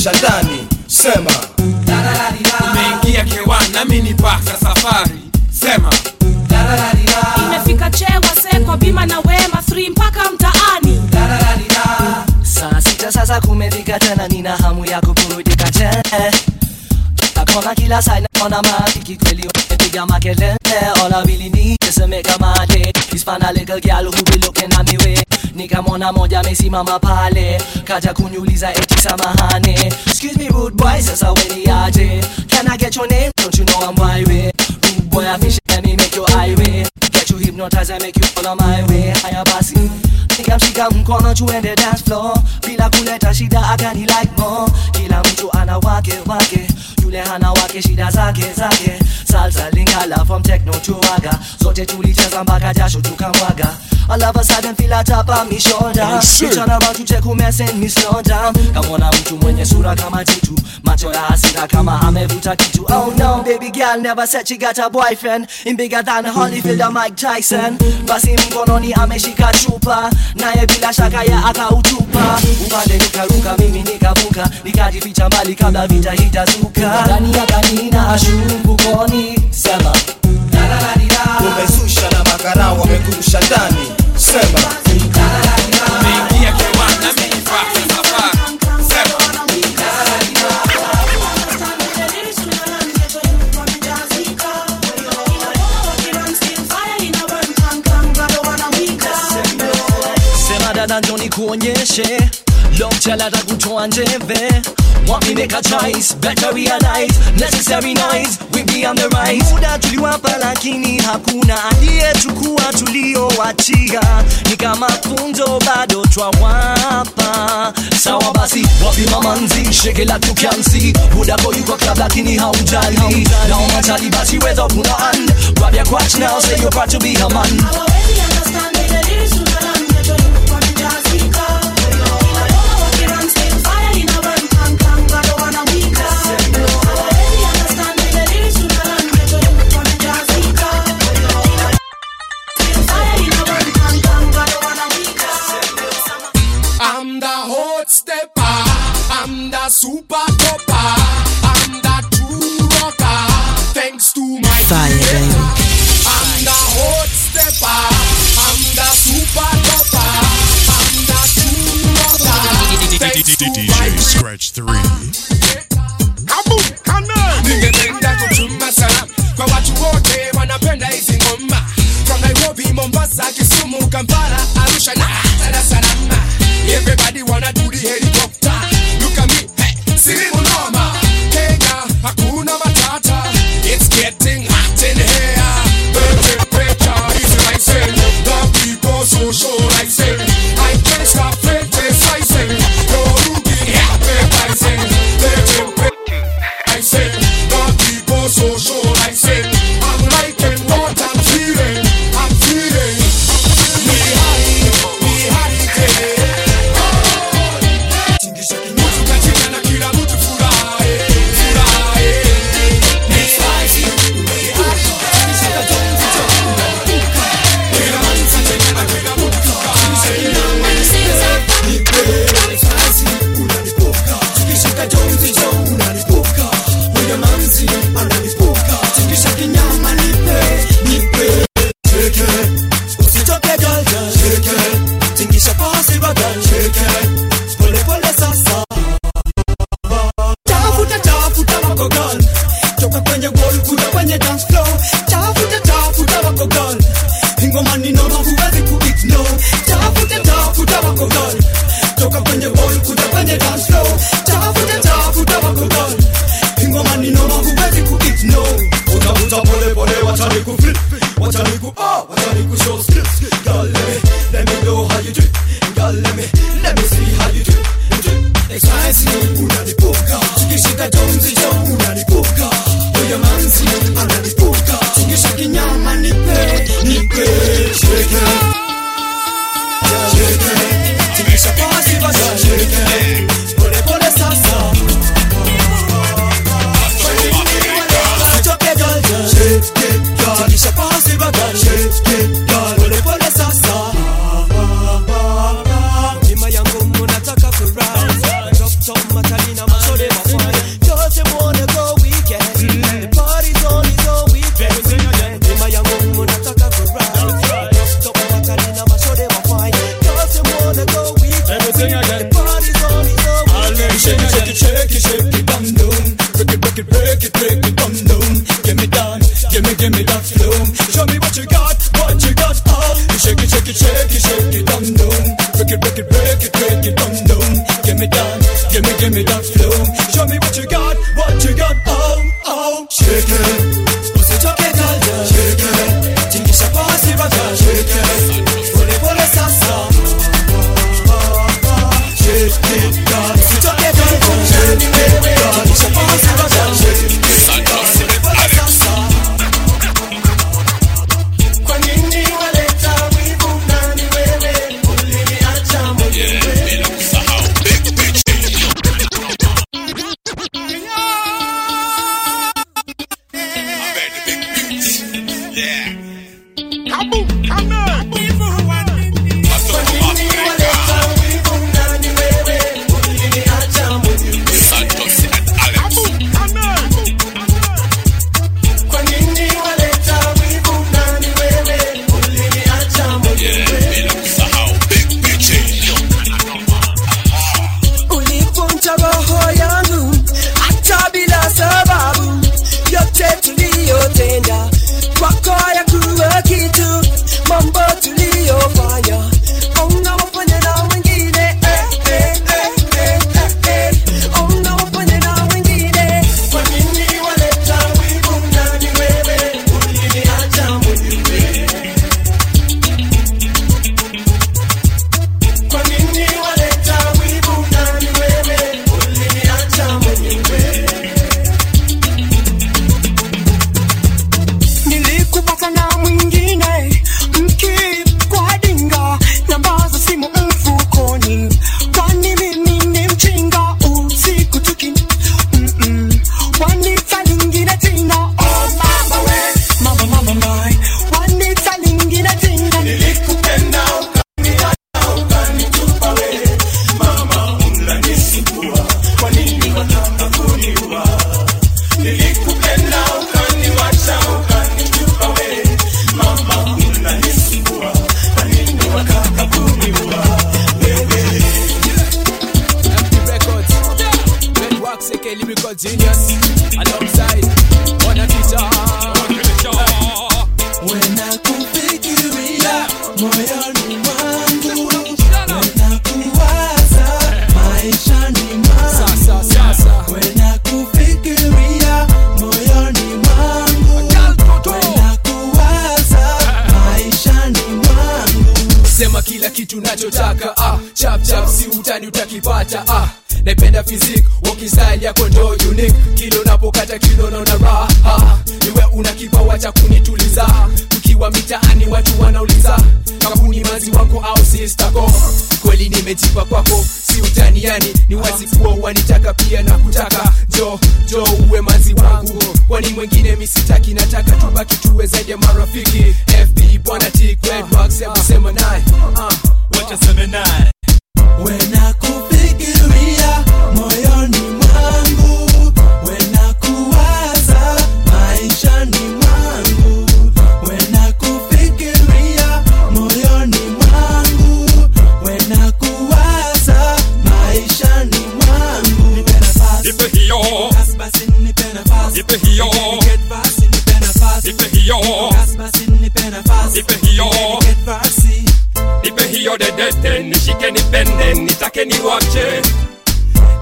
Shandani, sema imeingia kewani nami nipaka safari, sema imefika chewa seko bima na wema three mpaka mtaani. Saa sita sasa kumefika tena, nina hamu ya kuburudika tena. Takona kila saa inaona mafiki kweli umepiga makelele. All I really need is a mega mate, Hispana little girl who be looking at me way. Nikamona moja amesimama pale, kaja kuniuliza eti samahani. Excuse me rude boy, sasa wewe ni aje? Can I get your name? Don't you know I'm my way? Rude boy, I fish let me make your highway. Get you hypnotized and make you follow my way. Haya basi, nikamshika mkono tuende dance floor. Bila kuleta shida agani like more. Kila mtu ana wake wake, yule hana wake shida zake zake. Salsa lingala from techno to raga, zote tulicheza mpaka jasho tukamwaga. All of a sudden feel a tap on me shoulder. Bitch on about to check who mess and me slow down. Kamona mtu mwenye sura kama jitu, macho ya hasira kama amevuta kitu. Oh no, baby girl never said she got a boyfriend, in bigger than Holyfield and Mike Tyson. Basi mkononi ameshika chupa, naye bila shaka ya akautupa. Upande nikaruka mimi nikavuka, nikajificha mbali kabla vita hitazuka. Ndani ya gani na ashuru koni, sema umezusha na makara wamekurusha ndani, sema umeingia kewani na minifaka safari, sema sema dada njo nikuonyeshe love chala takutoa njeve. Want me make a choice, better realize necessary noise, we be on the rise. Muda tuliwapa lakini hakuna aliyechukua tulioachia, ni kama funzo bado twawapa. Sawa basi, wapi mamanzi, shake like you can see. Muda go yuko club lakini haujali. Now matali basi raise up una hand, grab your crotch now, say you're proud to be a man. I already understand the lyrics to the land, get your youth from the jazzy. Super Copa, I'm the true rocker, thanks to my fire. I'm the hot stepper, I'm the super copa, I'm the true rocker, thanks to my D J Scratch three. Kabu, kana, ningependa kuchuma sana kwa watu wote wanapenda hizi ngoma, from Nairobi, Mombasa, Kisumu, Kampala, Arusha na Dar es Salaam. Everybody wanna do the helicopter. Sirimu noma, Kenya, hakuna matata. It's getting hot in here. The temperature is rising. The people socializing. I can't stop criticizing. No looking at me.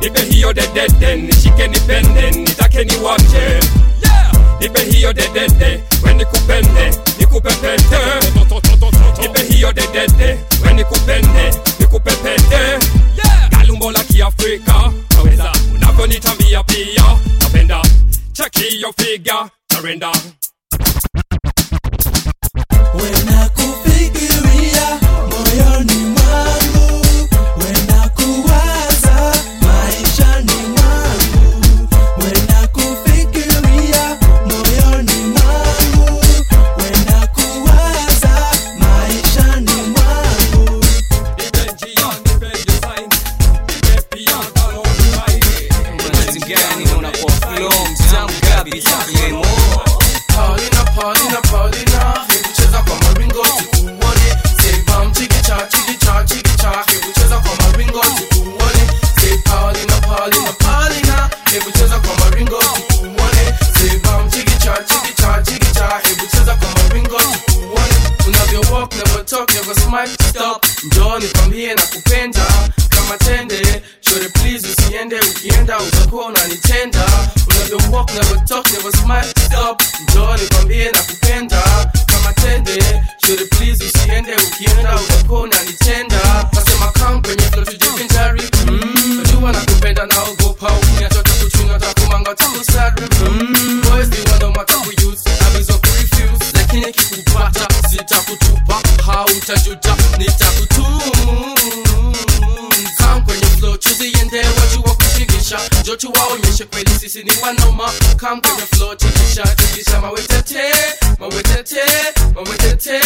Nipe hiyo dedede, nishike nipende, nitake niwache. Yeah! Nipe hiyo dedede, we nikupende, nikupepende. Nipe hiyo dedede, we nikupende, nikupepende. Yeah! Galumbo la kiafrika, naweza unavyonitamia pia. Napenda, check hiyo figure, surrender. Wena kufikiria, moyoni mwangu. Wena kuwaza, maisha ni mwangu. Wena kufikiria, moyoni mwangu. Wena kuwaza, maisha ni mwangu. Nipenjia, nipenjia signs, nipepia talo mwae. Mwanzi mgani unapoflow, mtamu kabisa yemo. Paulina, Paulina, Paulina. Stop, Johnny from here na kupenda. Kama tende, sure please usiende. Ukienda utakuwa unanitenda. Unavyo walk, never talk, never smile. Stop, Johnny from here na kupenda. Kama tende, sure please usiende. Ukienda utakuwa unanitenda. Nasema come kwenye flow tujivinjari. Mmm, najua na kupenda na ogopa. Ukiachoto kuchunga, takumanga, takusari. Mmm, boys ni wando matakuuse. Abizo kurefuse, lakini kikupata sitakutupa. Nitajuta, nitakutumu. Come kwenye flow, chuzi yende waju wa kushigisha. Jotu wao nyeshe kweli sisi ni wanoma. Come kwenye flow, chigisha, chigisha. Mawetete, mawetete, mawetete.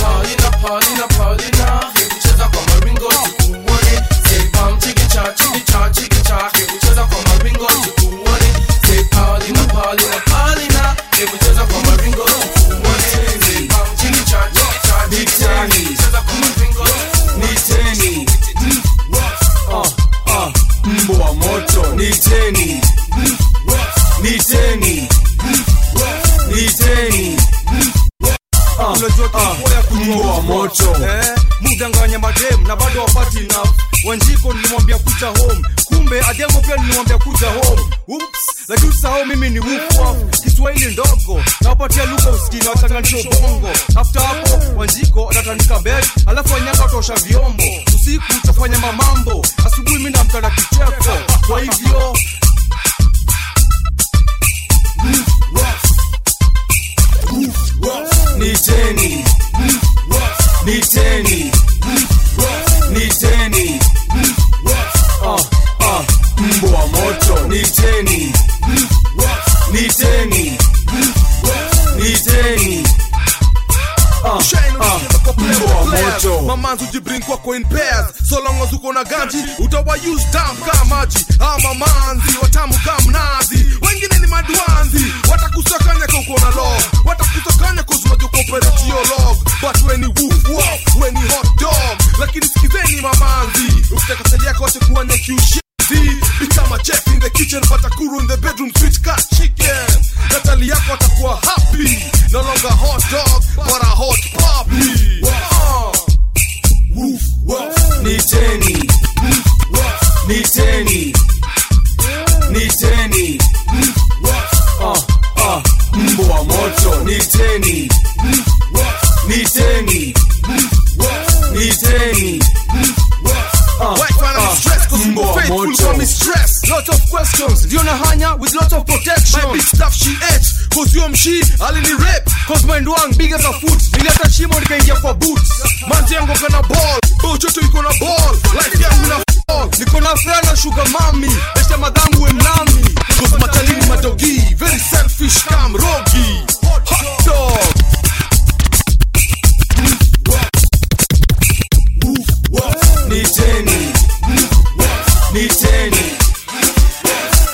Paulina, Paulina, Paulina. Hebu cheza kwa maringo, tukuone. Say bam, chigicha, chigicha, chigicha. Hebu cheza kwa maringo, tukuone. Say Paulina, Paulina, Paulina. Hebu cheza kwa maringo, tukuone. Say bam, chigicha, chigicha. Niteni, niteni, ah ah, mbo wa moto. Niteni, niteni, niteni, ah ah, mbo wa moto. Mudanganya madem na bado wapati na Wanjiko nilimwambia kuja home. Kumbe Ademo pia nilimwambia kuja home. Oops, lakini usahau mimi ni wukwa. Kiswahili ndogo, nawapatia luka usikini wachanganisho bongo. After hapo, Wanjiko anatanika bed. Alafu wanyaka tosha vyombo. Usiku utafanya mamambo. Asubuhi mimi na mtana kicheko. Kwa hivyo niteni, niteni, niteni. Ah ah, mbo wa moto. Niteni, niteni, niteni. Ah ah, mbo wa moto. Mamanzu jibring kwako in pairs. So long as uko na ganji, utawa use damn kamaji. Ah mamanzi, watamu kamnazi. Wengine ni maduanzi. Watakusakanya kwa uko na love. Watakusakanya kwa uko operate your log. But when you woof walk, when you hot dog. Lakini sikizeni mamanzi. Ukitaka sali yako acha kuwa na kiushizi. Become a chef in the kitchen, but a kuru in the bedroom. Switch cut chicken. Natali yako atakuwa happy. No longer hot dog, but a hot puppy. uh, Woof walk. Niteni, niteni, niteni. Ah ah, mbo wa moto. Niteni, niteni, niteni. Uh, White man, I'm uh, stressed cause you faithful for me stress. Lot of questions, you know hanya with lot of protection. My big stuff she ate, cause you am she, alini rape. Cause my ndwang big as a foot, niliata shimo nikaingia kwa boots. Manzi yangu kana ball, bojoto yiko na ball. Life yangu na fall, niko na friend na sugar mami. Beste madhangu we mnami, cause matalini madogi. Very selfish, kam rogi. Hot dog. Niteni, niteni,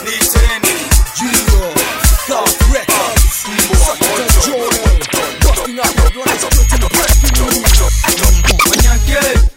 niteni. Junior, God records. Manyake,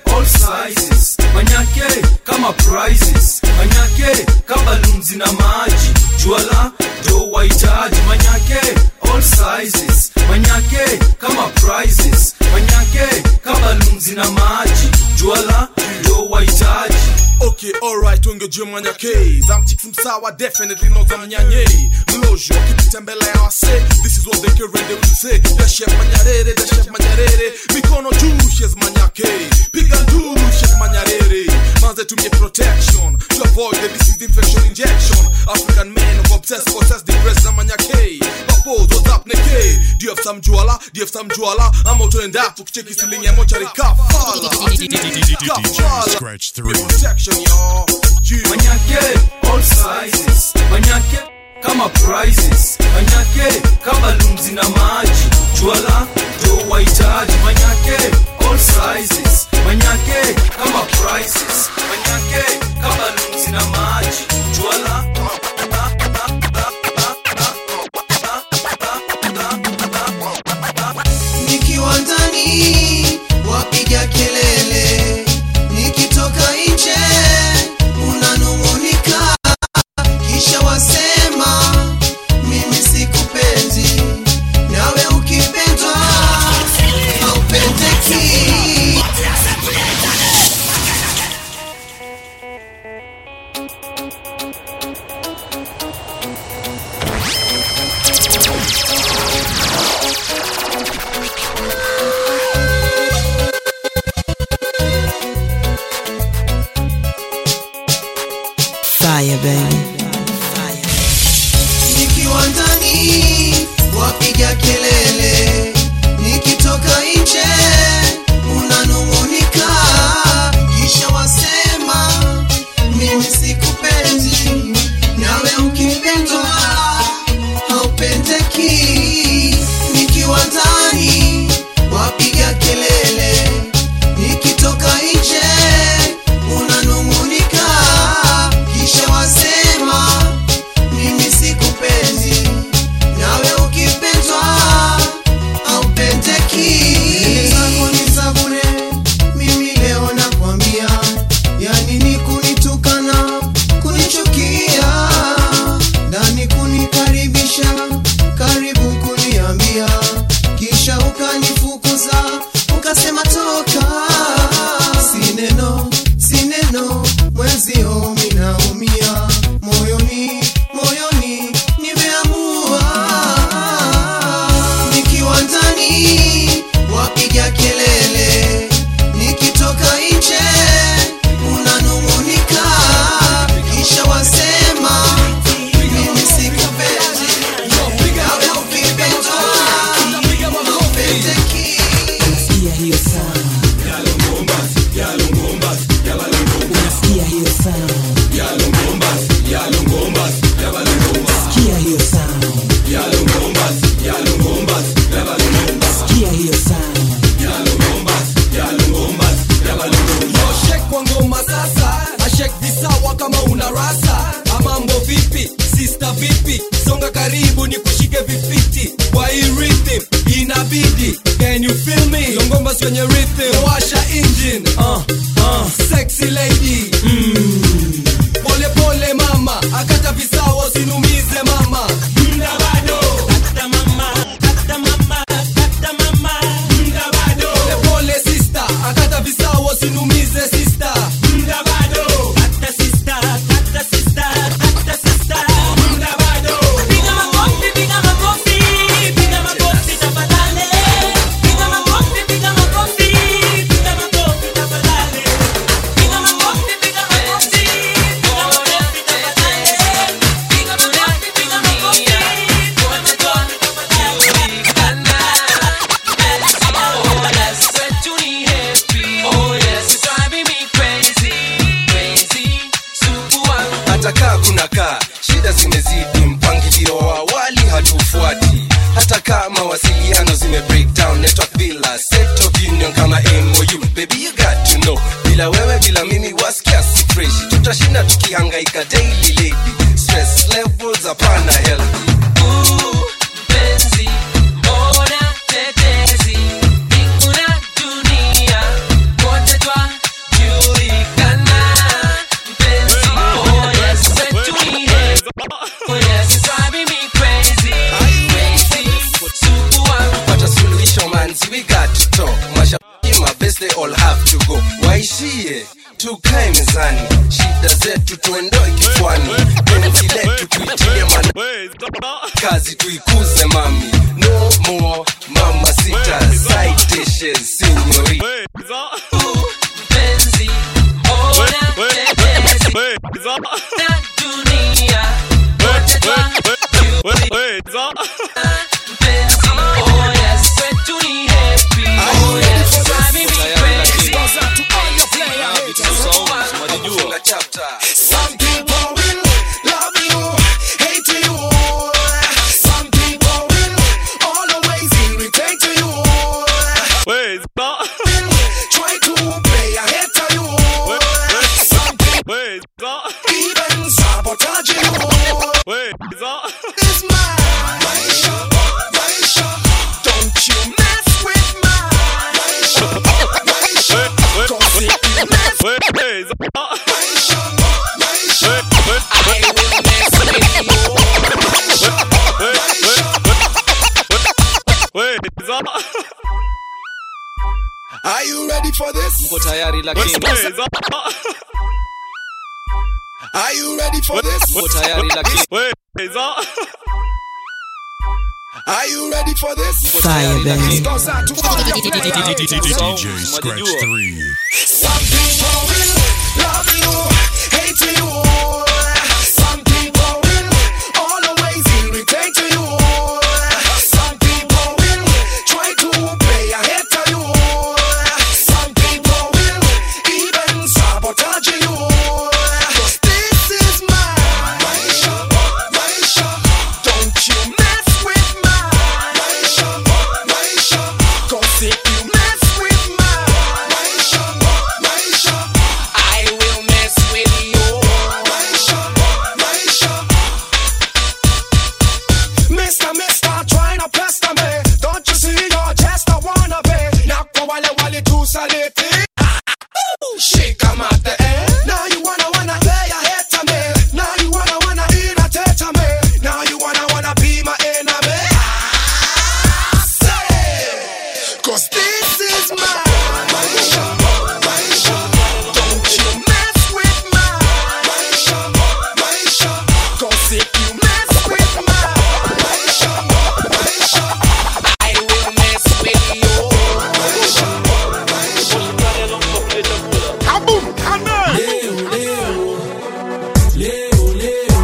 all sizes. Manyake, kama prizes. Manyake, kama lunzi na maji. Juala, do waitaji. Manyake, all sizes. Manyake, kama prizes. Manyake, kama lunzi na maji. Juala, do waitaji. Okay, alright, Ujue manyake, zamchicks msawa, definitely not zamnyanye. Mlojo, kipitembele ya wase, this is what they can read, they will say. Deshep manyarere, deshep manyarere, mikono juu, shes manyake. Piga juu, shes manyarere. Manze tumye protection, to avoid the disease infection injection. African men of obsessed, possessed, depressed, zamanyake. Bapo, what's up, neke? Do you have some juala? Do you have some juala? I'm out to end up, fukicheki silingi ya mochari kafala. Kafala. Scratch three. Protection, y'all. Manyake, all sizes. Manyake, kama prices. Manyake, kama lumzi na maji. Juala, do waitaji. Manyake, all sizes. Manyake, kama prices. Manyake, kama lumzi na maji. Juala, nikiwa ndani, wapiga kelele. Nikitoka nje tituende kichwani, penzi letu tuitilie manani, kazi tuikuze mami. No more mama sita, citation signori. Ooh, penzi, ona penzi, na dunia, wote twa kiuzi. Are you ready for this? Are you ready for this? Are you ready for this? D J Scratch three. Some people will love you, hate you. Some people will always irritate you. Some people will try to play ahead of you. Some people will even sabotage you. This is my show, my show. Don't you mess with my show, my show. 'Cause if you mess with my show, my show, I will mess with you. My show, my show. Mister, Mister, trying to pester me. Don't you see you're just a wannabe? Now go wale wale to sality. She come out the air. Now you wanna wanna lay ahead to me. Now you wanna wanna irritate to me. Now you wanna wanna be my enemy. I say, 'cause this is my my show, my show. Don't you mess with my my show, my show. 'Cause if you mess with my my show, my show, I will mess with you. My show, my show. Kaboom, kaboom. Leo, Leo, Leo, Leo,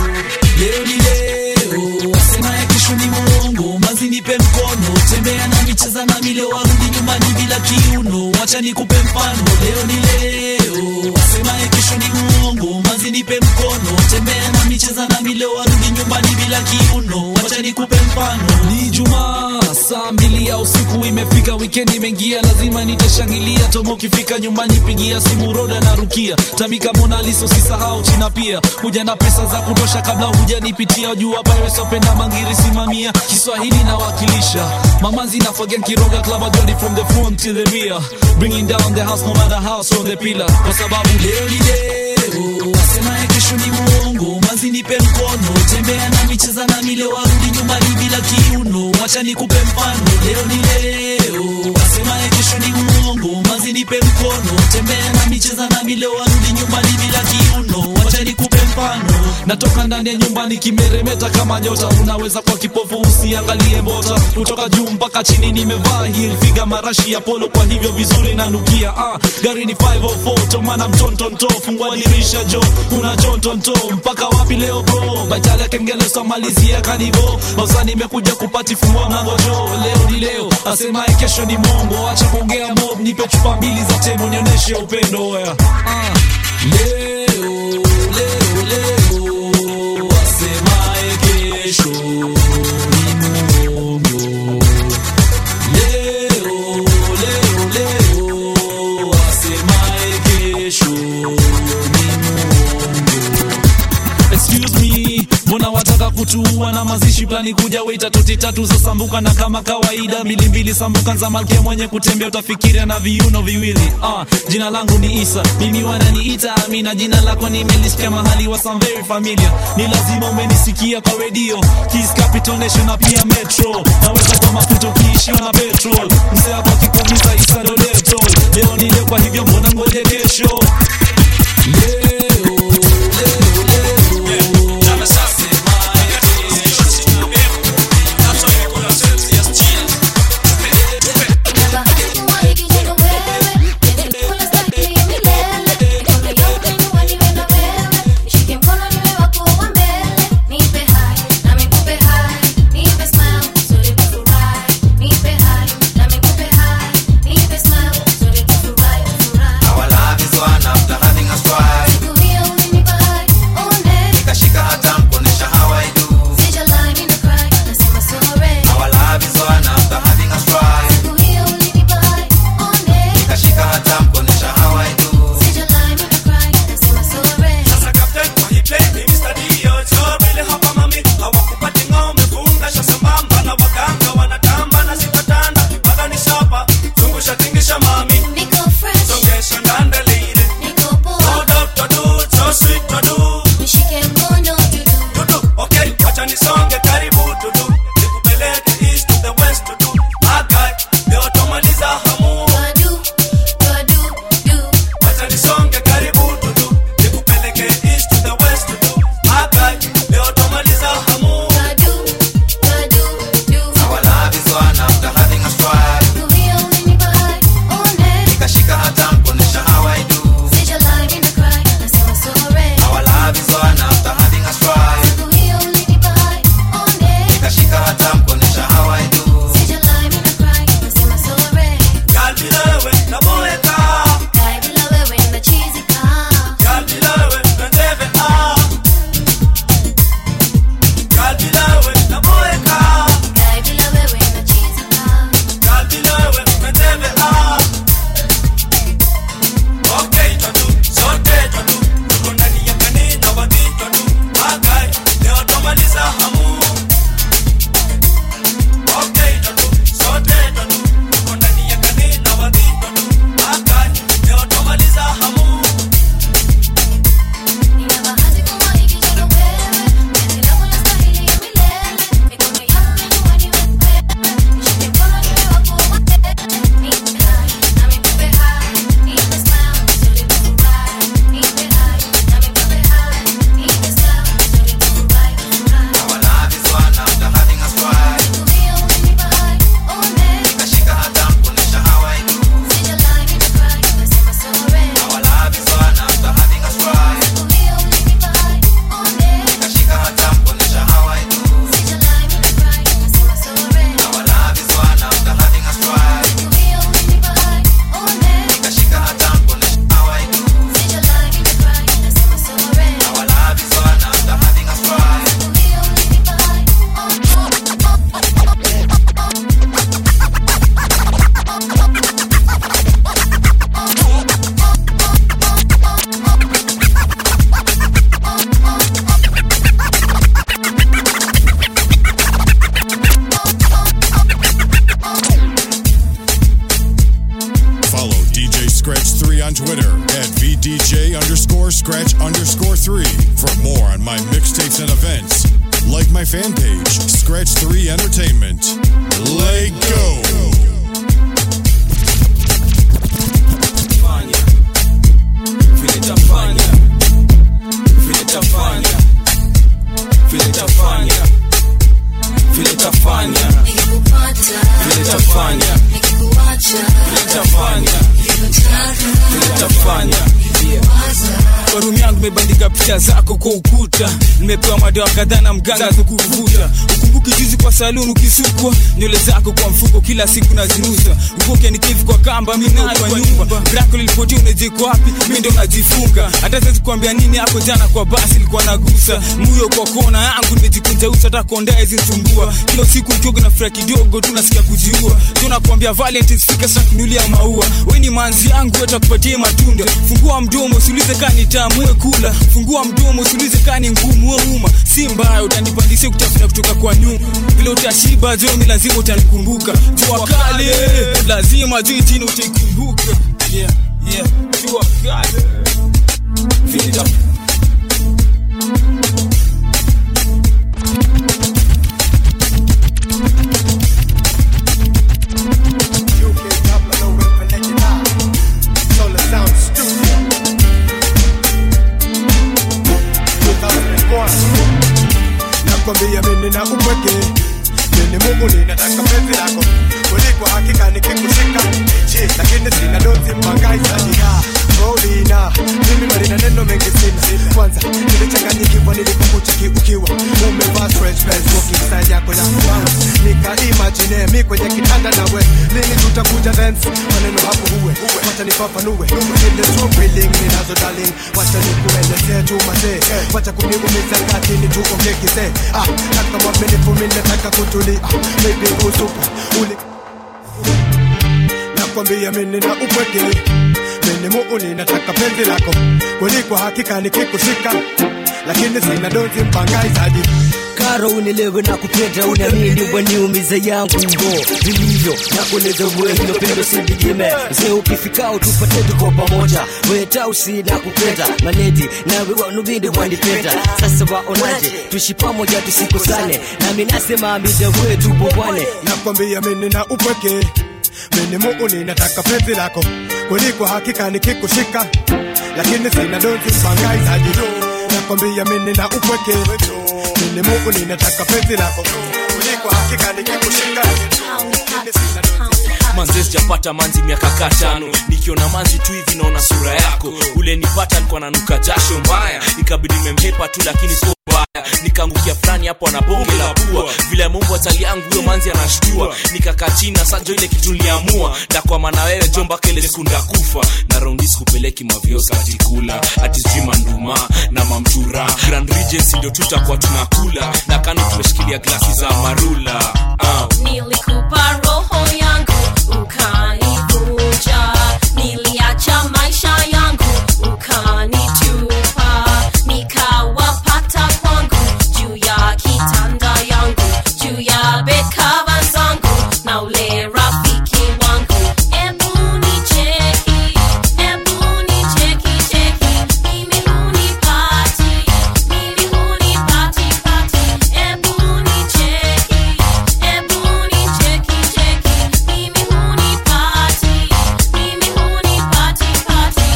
Leo ni Leo. Sema ya kesho ni mwongo, manzi nipe mkono. Tembea na micheza na mile warudi nyumbani bila kiuno. Wacha nikupe mfano, leo ni leo. Sema ya kesho ni mwongo, manzi nipe mkono. Tembea na micheza na mile warudi nyumbani bila kiuno. Wacha nikupe mfano. Ni Jumaa, saa mbili ya usiku imefika, weekend imeingia, lazima nitashangilia. Tomo ukifika nyumbani pigia simu roda na rukia. Tamika Mona Lisa usisahau china pia. Kuja na pesa za kutosha kabla hujanipitia. Jua Pirates wapenda mangiri simamia. Kiswahili nawakilisha. Mamanzi na forget kiroga klaba joni from the front till the rear. Bringing down the house no matter how strong the pillar. Kwa sababu leo ni leo. Asema ya kesho ni mwongo, manzi nipe mkono. Tembea na micheza na mileo warudi nyumbani bila kiuno. Wacha nikupe mfano, leo ni leo. Asema ya kesho ni mwongo, manzi nipe mkono. Tembea na micheza na mileo warudi nyumbani bila kiuno. Wacha nikupe mfano. Natoka ndani ya nyumba nikimeremeta kama nyota. Unaweza kwa kipofu usiangalie mbota. Kutoka juu mpaka chini nimevaa heel figure marashi ya polo kwa hivyo vizuri nanukia. Ah, gari ni five oh four tomana mtontonto fungua dirisha jo. Una jontonto mpaka wapi leo bro? Baitala kengele somalizia kanivo. Bauza nimekuja kupatifungua mangojo. Leo ni leo, asema ya kesho ni mwongo. Acha kuongea mob, nipe chupa mbili za temo nioneshe upendo wea. Ah, leo, leo, leo. Kutuwa na mazishi plani kuja waita toti tatu za sambuka na kama kawaida mbili mbili sambuka nza malkia mwenye kutembea utafikiria na viuno viwili. Ah, jina langu ni Isa, mimi wananiita Amina. Jina lako nimelisikia mahali wa some very familiar. Ni lazima umenisikia kwa radio Kiss Capital Nation na pia Metro. Naweza kwa mafuto kiishiwa na petrol. Mse hapa kikomisa Isa doleto. Leo ni leo kwa hivyo mbona ngoje kesho. Leo, leo. mixtapes, and events. Like my fan page, Scratch three Entertainment. Let go! Warumu yangu mebandika picha zako kwa ukuta. Nimepewa madawa kadhaa na mganga kukuvuta. Ukumbuki juzi kwa saluni ukisukwa, nywele zako kwa mfuko kila siku naziuza. Ukoke ni kifu kwa kamba mimi nayo kwa nyumba. Braco lilipotea unajiko wapi? Mimi ndo najifunga. Hata sasa sikwambia nini hapo jana kwa basi nilikuwa nagusa. Muyo kwa kona yangu nimejikunja uso hata kondea zisumbua. Kila siku mtogo na fraki dogo tunasikia kujiua. Tunakwambia Valentine's fika sasa kunulia maua. Wewe ni manzi yangu atakupatia matunda. Fungua mdomo usiulize kani tamu kula. Fungua mdomo usiulize kani ngumu au uma. Si mbaya utanipandisha kutafuna kutoka kwa nyuma. Bila utashiba zoni lazima utanikumbuka. Jua kali lazima juu chini utaikumbuka. Yeah, yeah, jua kali. Feel it up. Kwambia mimi na upweke mimi Mungu ninataka penzi lako kuliko hakika nikikushika je lakini sina dozi mpangai sadika rolina mimi marina neno mengi sina kwanza nilichanganyika nilikukuchiki ukiwa umevaa fresh pants walking side yako na kwanza nika imagine mimi kwenye kitanda na wewe lini tutakuja dance maneno hapo uwe wacha nifafanue the true feeling ninazo darling wacha nikuelezee tu mzee wacha kunigumiza kati ni tu ongeke sasa ah nataka mwapende for me nataka kutulia baby utupa uli nakwambia mimi na upweke mimi muone nataka penzi lako kuliko hakika nikikushika lakini sina dozi mpangai zaidi Karo unilewe na kupenda unamini waniumiza yangu ngo vilivyo na kuleza wengine pendo sindikime mzee ukifikao tupate tuko pamoja weta usina kupenda maledi nawe wanubidi wanipenda sasa waonaje tuishi pamoja tusikosane na mimi nasema mida wetu bobwane nakwambia mimi na upweke mimi muone nataka penzi lako kuliko hakika nikikushika lakini sina dozi mpangai zaidi nakwambia mimi na upweke mimi Mungu ninataka penzi lako kuliko hakika nikikushika manzi sijapata manzi miaka katano nikiona manzi tu hivi naona sura yako ule nipata nilikuwa nanuka jasho mbaya ikabidi nimemhepa tu lakini sio mbaya nikaangukia fulani hapo na bonge la pua vile Mungu ataliangu huyo manzi anashtua nikakaa chini sasa ndio ile kitu niliamua na kwa maana wewe jomba kile sekunda kufa na round sikupeleki maviosa atikula atizima nduma na mamtura Grand Regency ndio tutakuwa tunakula na kando tumeshikilia glasi za marula uh. Nilikupa roho yangu ukanivuja niliacha maisha yangu ukanitupa nikawapata kwangu juu ya kitanda yangu juu ya bedcover zangu na ule rafiki wangu ebu nicheki ebu nicheki cheki mimi hunipati mimi hunipati pati ebu nicheki ebu nicheki cheki mimi hunipati mimi hunipati pati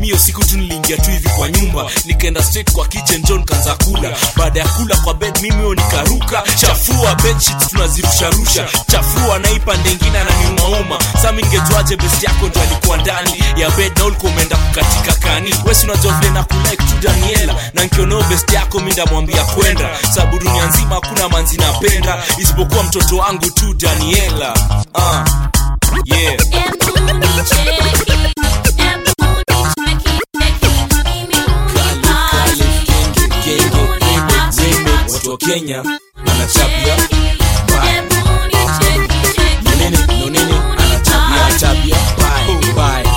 mimi usiku tu nilingia tu hivi kwa nyumba nikaenda straight kwa kitchen John kaanza kula baada ya kula kwa bed mimi huo nikaruka chafua bed sheets tunazirusha rusha chafua naipa ndengine na niumauma sasa ningejuaje best yako ndio alikuwa ndani ya bed na ulikuwa umeenda kukatika kani wewe si unajua vile na kulike tu Daniela na nikiona best yako mimi ndamwambia kwenda sababu dunia nzima hakuna manzi napenda isipokuwa mtoto wangu tu Daniela ah uh, yeah wa Kenya anachabia nonene nonene anachabia bye bye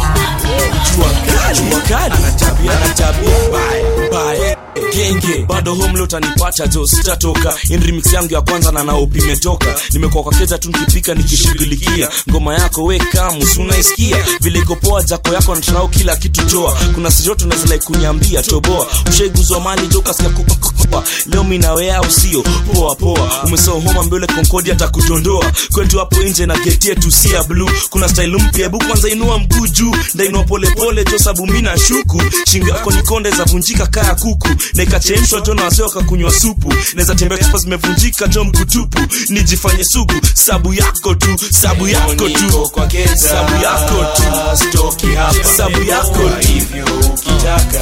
jua kali jua kali anachabia anachabia bye bye genge bado home lot anipata jo sitatoka. In remix yangu ya kwanza na naopi metoka. Nimekuwa kwa keza tu nikipika nikishughulikia. Ngoma yako weka musunaisikia. Vile kopoa jako yako ntanao kila kitu joa. Kuna sijoto nazilai kunyambia toboa. Ushaiguzo mali joka sika kukukupa. Leo minawea usio poa poa. Umesao homa mbele konkodi hata kutondoa. Kwetu hapo inje na getie tu siya blue. Kuna style mpya ebu kwanza inua mkuju. Nda inua pole pole jo sabu mina shuku. Shingi yako nikonde za vunjika kaya kuku. Na ikachemshwa jo na waseo kakunywa supu. Neza tembea chupa zimevunjika jo mkutupu. Nijifanye sugu sabu yako tu. Sabu yako tu. Sabu yako tu. Stoki hapa. Sabu yako tu. Hivyo ukitaka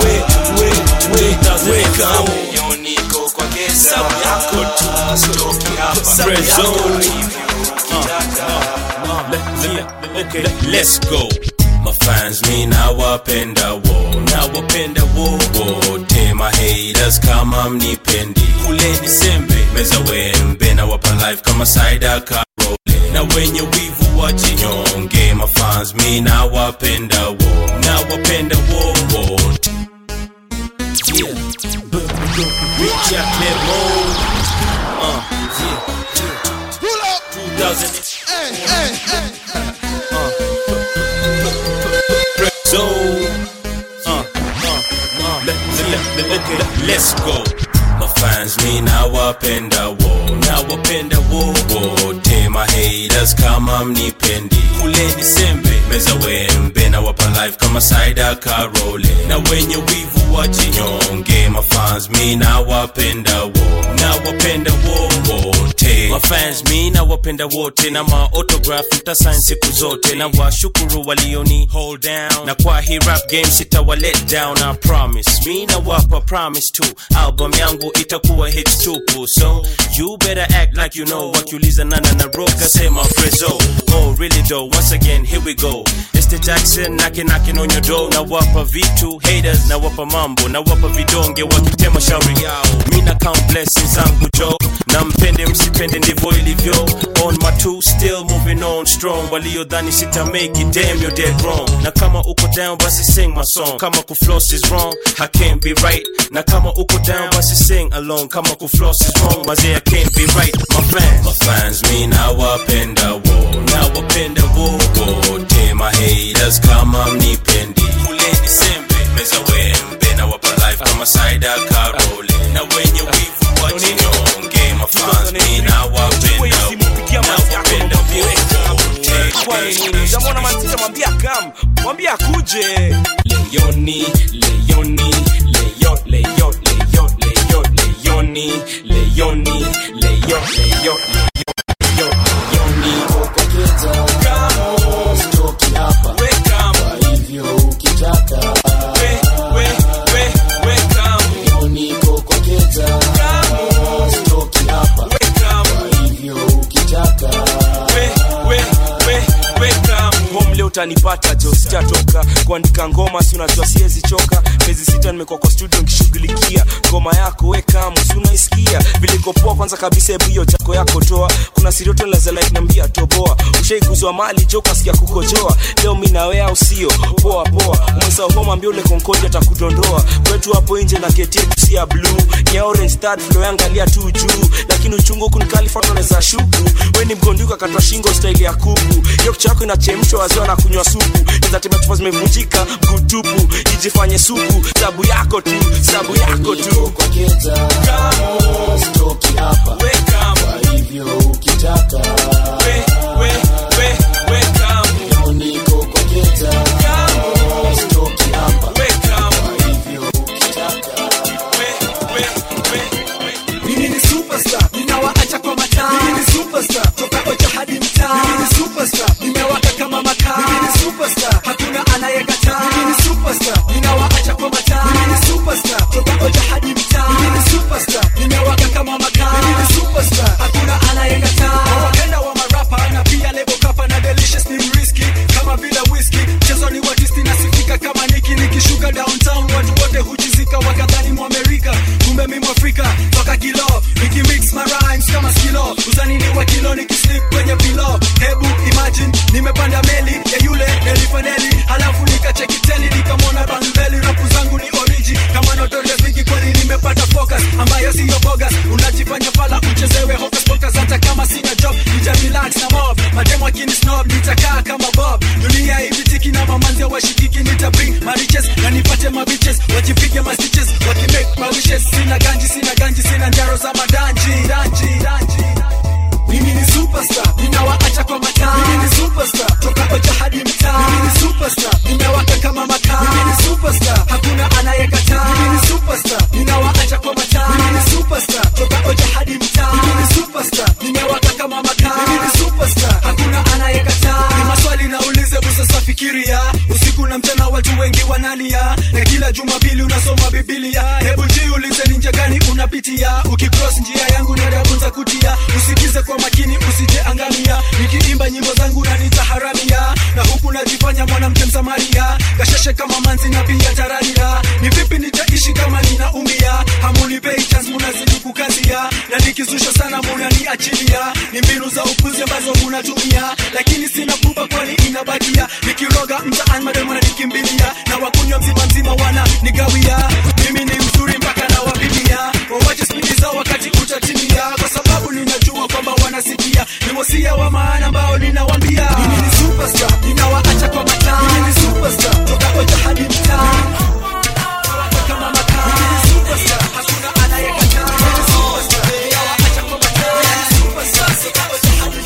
we, we, we, we kamu. Sabu yako tu. Stoki hapa. Sabu yako tu. Hivyo ukitaka. Let's go. Mafans me now up in the wall. Now up in the wall. Wote mahaters kama mnipendi. Kule Disembe meza wembe na wapa life kama cider karole. Na wenye wivu wachinyonge. Mafans me now up in the wall. Now up in the wall. Yeah. Reach out me more. Uh, yeah. Pull up. two thousand. Hey, hey, hey, hey. So, uh, uh, let, let, let, okay, let's go. My fans me now up in the wall. Now up in the wall. Wote mahaters kama mnipendi. Kule Disembe meza wembe na wapa life kama cider karole. Na wenye wivu wachinyonge. My fans me now up in the wall. Now up in the wall. Wote my fans me now up in the wote. Na ma autograph mtasign siku zote. Na washukuru walioni hold down. Na kwa hii rap game sita wa let down. I promise me na wapa promise too. Album yangu itakuwa hits tupu. So you better act like you know what you listen na na roka sema prezo. Oh really though, once again here we go. It's the Jackson knocking knocking on your door. Na wapa vitu haters, na wapa mambo, na wapa vidonge wakitema shauri yao. Mina count blessings zangu jo. Na mpende msipende ndivyo ilivyo. On my two still moving on strong. Walio dhani sita make it damn you're dead wrong. Na kama uko down basi sing my song. Kama kufloss is wrong, I can't be right. Na kama uko down basi sing along. Kama kufloss is wrong, mazee I can't be right. My fans, my fans me now up in the wall. Now up in the wall. Wote my haters kama mnipendi. Kule Disembe meza wembe. Na wapa life kama cider karole. Na wenye wivu wachinyonge. My fans me now up in the wall. Now up in the wall. Jamona mantita mwambia kam, mwambia kuje. Leoni, Leoni, Leon, Leon, Leon, Leon, Leoni, Leoni, Leon, Leon, Leon, Leoni. Koko keta, kamo, stoki hapa, we kamo, kwa hivyo ukitaka, we, we, we, we kamo. Leoni koko keta, kamo, stoki hapa, we kamo, kwa hivyo ukitaka. Utanipata jo sitatoka. Kuandika ngoma si unajua siezi choka. Mezi sita nimekuwa kwa studio nikishughulikia. Ngoma yako weka msu unaisikia. Vile kopoa kwanza kabisa hebu hiyo chako yako toa. Kuna sirioto laza like nambia toboa. Ushaiguzwa mali jo kasikia kukojoa. Leo mimi na wewe usio poa poa. Umesahau homa mbio ile konkoja atakudondoa. Kwetu hapo nje na ketie kusia blue. Ni orange third floor angalia tu juu. Lakini uchungu kunikali fotoneza shuku. Wewe ni mgonduka katwa shingo style ya kuku. Hiyo chako inachemshwa azona kunywa supu, neza tema tufa zimevunjika mkutupu, ijifanye supu sabu yako tu, sabu yako tu. Niko kwa keta, kamo stoki hapa, we kamo, kwa hivyo ukitaka, we, we, we, we kamo. Niko kwa keta, kamo stoki hapa, we kamo, kwa hivyo ukitaka, we, we, we, we. Mimi ni superstar, ninawaacha kwa mataa. Mimi ni superstar, toka ocha hadi mtaa. Mimi ni superstar, nimewaka kama mataa. Superstar, hakuna anayekataa. Mimi ni superstar, ninawaacha kwa mataa. Mimi ni superstar, toka oja hadi mtaa. haya siyo bogas, unajifanya pala uchezewe hocus pocus. Hata kama sina job, nita relax na mob, mademo akini snob, nitakaa kama Bob. Dunia hivitiki na mamanzi washikiki, nita bring my riches, na nipate my bitches, wajipige my stitches, wakimake my wishes. Sina ganji, sina ganji, sina njaro za madanji, danji, danji. Mimi ni superstar, ninawaacha kwa mataa. Mimi ni superstar, toka ocha hadi mtaa. Mimi ni superstar, ninawaka kama makaa. Mimi ni superstar, hakuna anayekataa. Mimi ni superstar, ninawaacha kwa mataa. Mimi ni superstar, toka ocha hadi mtaa. Mimi ni superstar, ninawaka kama makaa. Mimi ni superstar, hakuna anayekataa. Ni maswali na ulize busa safikiria, usiku na mchana watu wengi wanalia, na kila Jumapili unasoma Biblia. Hebu jiulize ni njia gani unapitia, ukicross njia yangu nitakunza kutia. Usikize kwa makini usije angamia, nikiimba nyimbo zangu na nitaharamia, na huku najifanya mwanamke Msamaria, kasheshe kama manzi na pia tarania. Ni vipi nitaishi kama ninaumia, hamunipei chance mnazidi kukazia, na nikizusha sana mnaniachilia. Ni mbinu za upuzi ambazo mnatumia, lakini sina pupa kwani inabakia. Nikiroga mtaani mademo na nikimbilia, na wakunywa mzima mzima wana nigawia. Mimi ni mzuri mpaka na wapimia, wawache spidi zao wakati utatimia, kwa sababu ninajua kwamba wanasikia ni wasia wa maana ambao ninawambia. Mimi ni superstar, ninawaacha kwa mataa. Mimi ni superstar, toka ocha hadi mtaa. Ninawaacha kama mataa. Mimi ni superstar, hakuna anayekataa. Mimi ni superstar, ninawaacha kwa mataa. Mimi ni superstar, toka ocha hadi mtaa.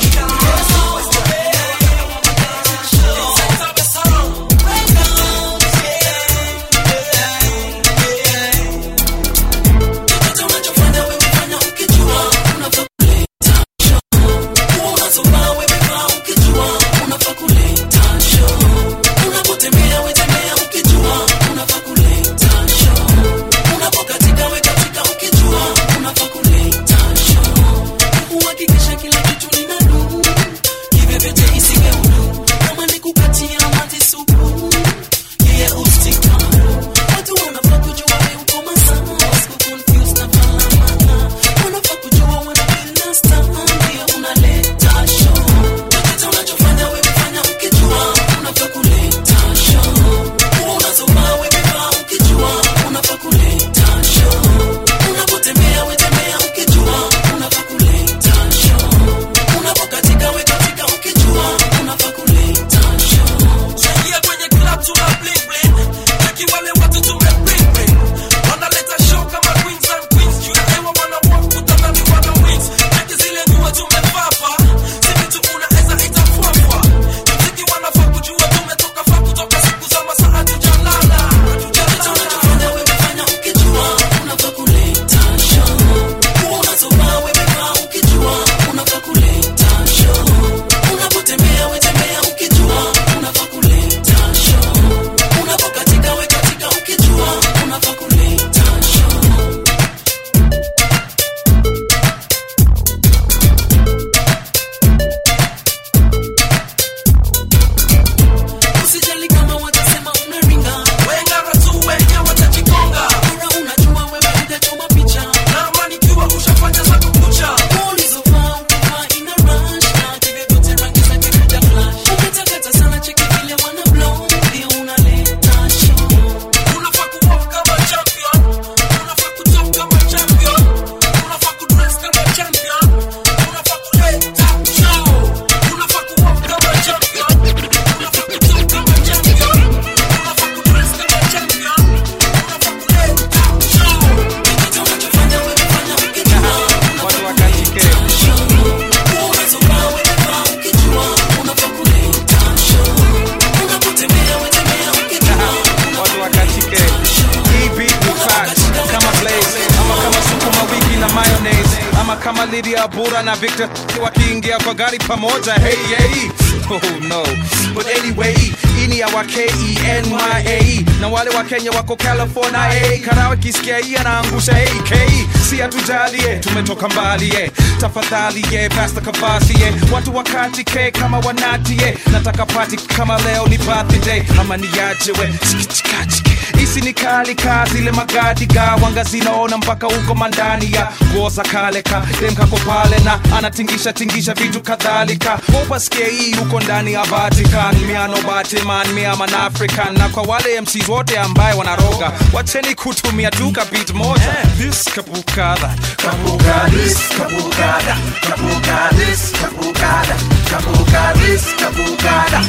Tumetoka mbali ye, tafadhali ye, pasta kabasi ye. Watu wakati ke kama wanati ye, nataka party kama leo ni birthday. Ama niyaje we, chikichikachike. Isi ni kali kazi le magadi ga, wanga zinaona mpaka uko mandani ya. Goza kale ka, demka kopale na, anatingisha tingisha vitu kadhalika. Opa skei uko ndani ya Vatican, mea no Batman, mea man African. Na kwa wale M Cs wote ambaye wanaroga, wacheni kutumia duka beat moja. This kabuka cabucada, cabucadis, cabucada, cabucadis, cabucada, cabucadis, cabucada.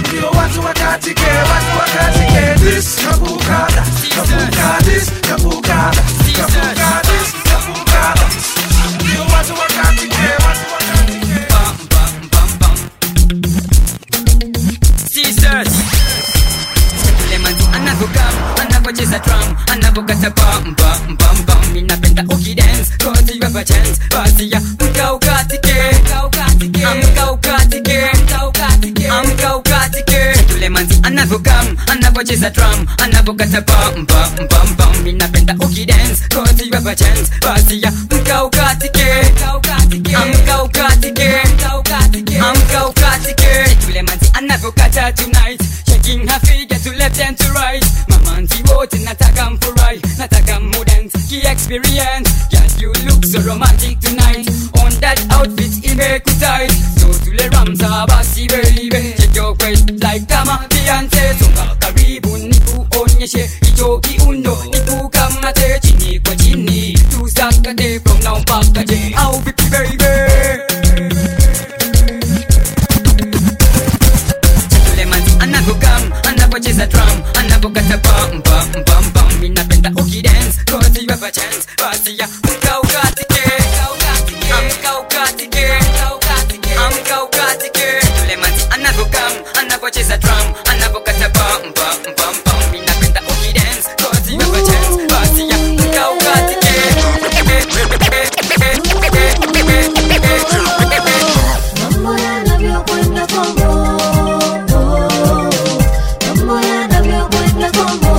Ndio watu wakati ke, watu wakati ke dis cabucada, cabucadis, cabucada, cabucadis, cabucada. Ndio watu wakati ke, watu wakati ke. Bam bam bam bam. Sisters. Anacheza drum, anavokata bam bam bam bam. Ninapenda ukidance, cause you have a chance. Basi ya mkau katike, mkau katike, mkau katike, mkau katike, mkau katike. Tule manzi anavokam, anavocheza drum, anavokata bam bam bam bam. Ninapenda ukidance, cause you have a chance. Basi ya mkau katike, mkau katike, mkau katike, mkau katike, mkau katike. Tule manzi anavokata tonight, shaking her figure to left and to right. Nataka mfurai, nataka mudance, key experience. Yes, you look so romantic tonight. On that outfit, imekutai. So tule ramza basi baby. Check your weight like kama Beyonce. Songa karibu nikuonyeshe, hicho kiundo nikukamate. Chini kwa chini, tusakate from now mpaka je. Au vipi baby? Tule manzi anavokam, anavocheza drum, anavokata bam bam bam. Chance, but yeah, I'm go got the game, I'm go got the game, I'm go got the game. Lemons, another gum, another chase a drum, another cut a bum bum bum bum. We not in the okey dance, cause you have a chance, but yeah, I'm go got the game. Mambo ya navyo kwenda Kongo, mambo ya navyo kwenda Kongo.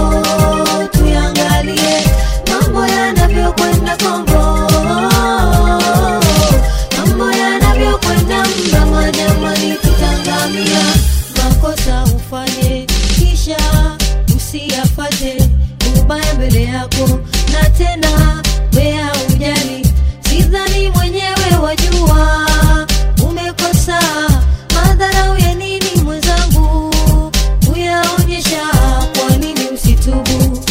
Na tena wea ujali, sidhani mwenyewe wajua umekosa. Madharau ya nini mwenzangu uyaonyesha? Kwa nini usitubu?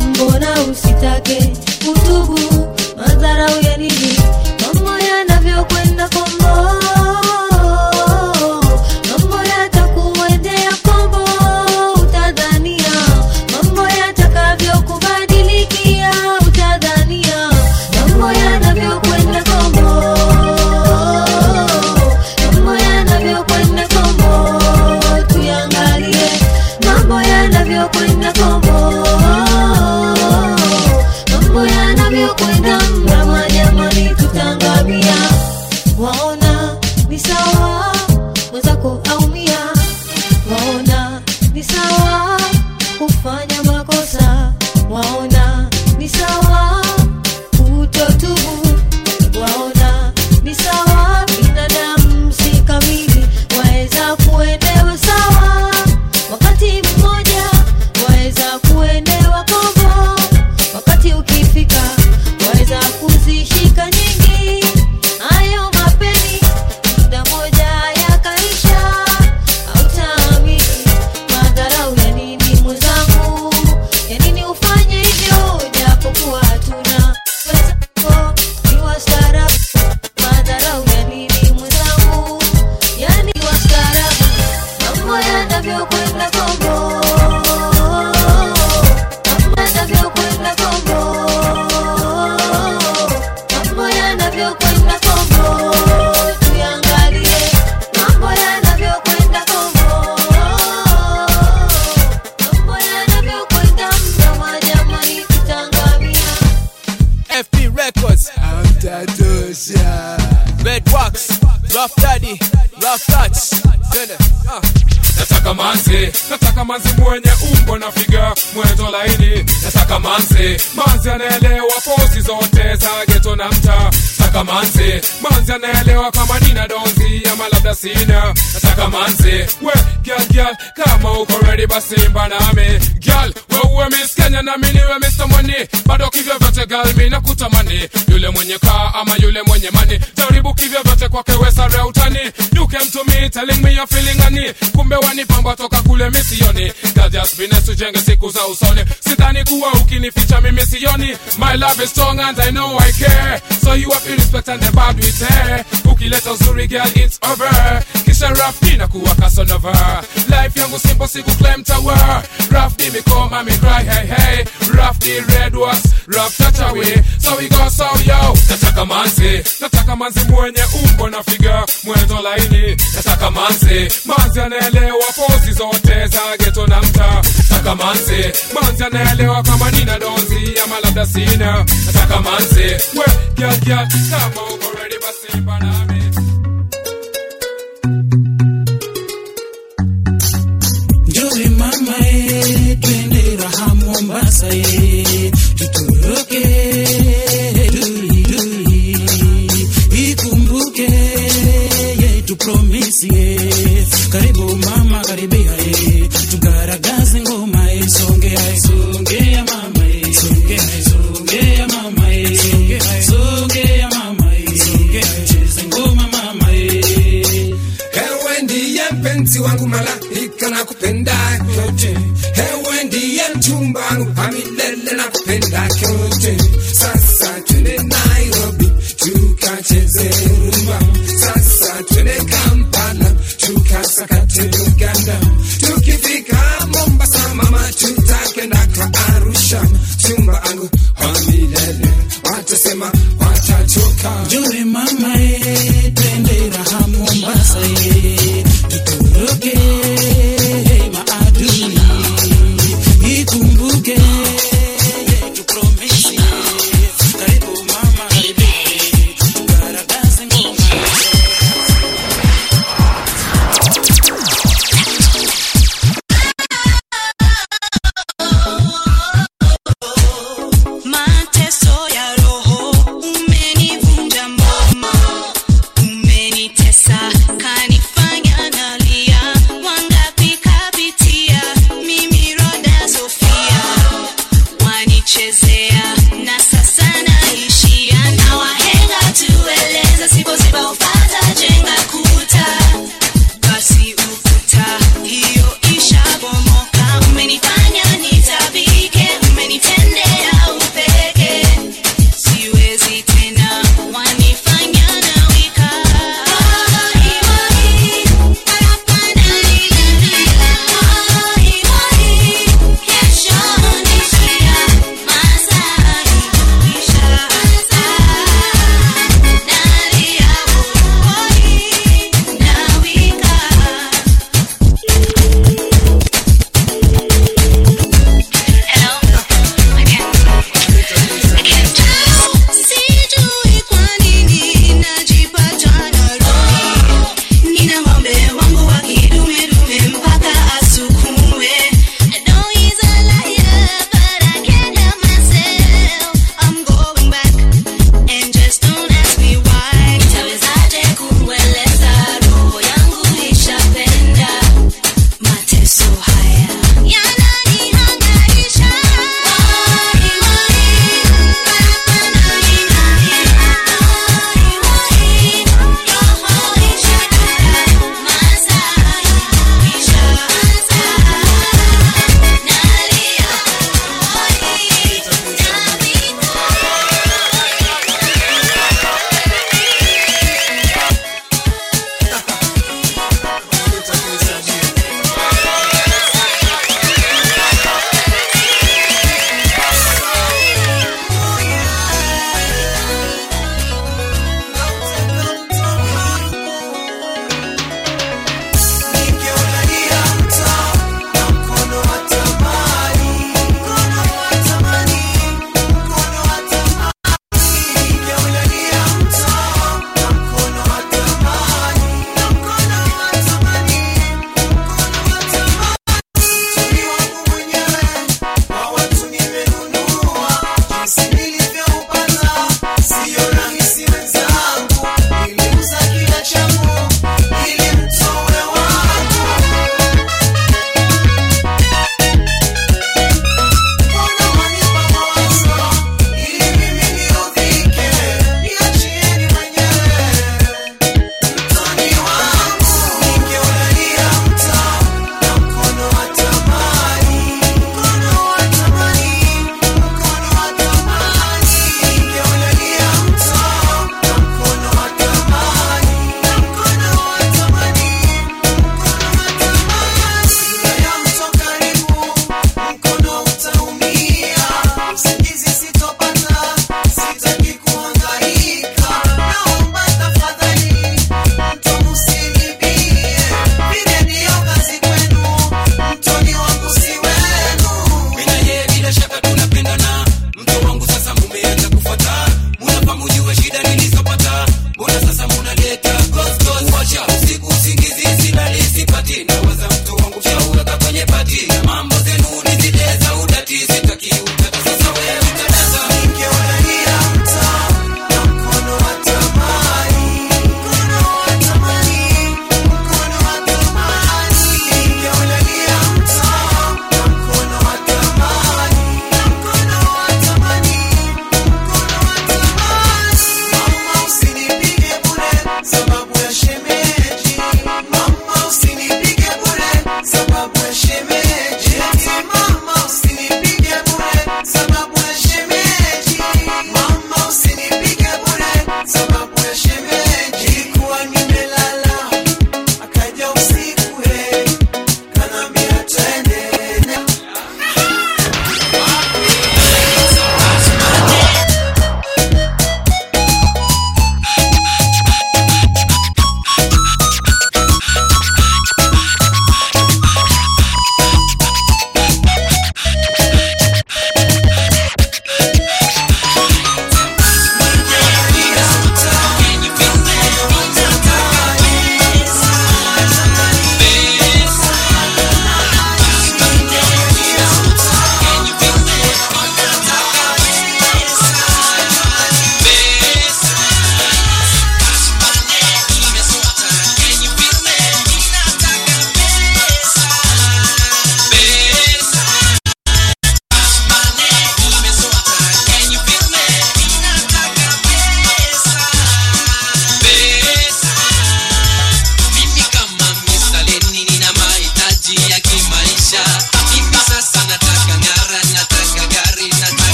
Mbona usitake kutubu? Madharau ya nini? Mambo yanavyokwenda Kongo, manzi anaelewa forces zote za ghetto na mtaa. Sakamansi, manza naelewa kama nina donzi ama labda sina. Sakamansi, we girl girl kama uko ready basi mba nami. Girl, wewe Miss Kenya na mimi niwe Mister Money. Bado kivyo vyote girl mimi nakutamani. Yule mwenye kaa ama yule mwenye money. Jaribu kivyo vyote kwake wewe sare utani. You came to me telling me you're feeling ani. Kumbe wanipamba toka kule misioni. Girl just finesse ujenge siku za usoni. Sidhani kuwa ukinificha mimi sioni. My love is strong and I know I care. So you have respect and the bad with her. Ukileta uzuri girl it's over. Kisha Rafdi na kuwa Casanova. Life yangu simple siku climb tower. Rafdi me come and me cry hey hey. Rafdi red was Raf touch away. So we go so yo. Nataka manzi, nataka manzi mwenye umbo na figure mwendo laini. Nataka manzi, manzi anaelewa pozi zote za ghetto na mtaa. Nataka manzi, manzi anaelewa kama nina dozi ama labda sina. Nataka manzi, we girl girl kama uko ready basi mpa nami. Njoo mama eh, twende raha Mombasa eh, tutoroke. Promise ye, karibu mama karibia ye, tugaragaze ngoma ye, songea ye, songea mama ye, songea ye, songea mama ye, songea mama ye, songea ye, cheze ngoma mama ye. Hewe ndiye mpenzi wangu malaika na kupenda kyote, hewe ndiye mchumba wangu pamilele na kupenda kyote, sasa twende Nairobi, tukacheze rumba, sasa twende Sakati Uganda, tukifika Mombasa mama tutakenda kwa Arusha, chumba angu hamilele, watasema watachoka. Jure mama e, twende raha Mombasa e, tutoroke maadui, ikumbuke yeah.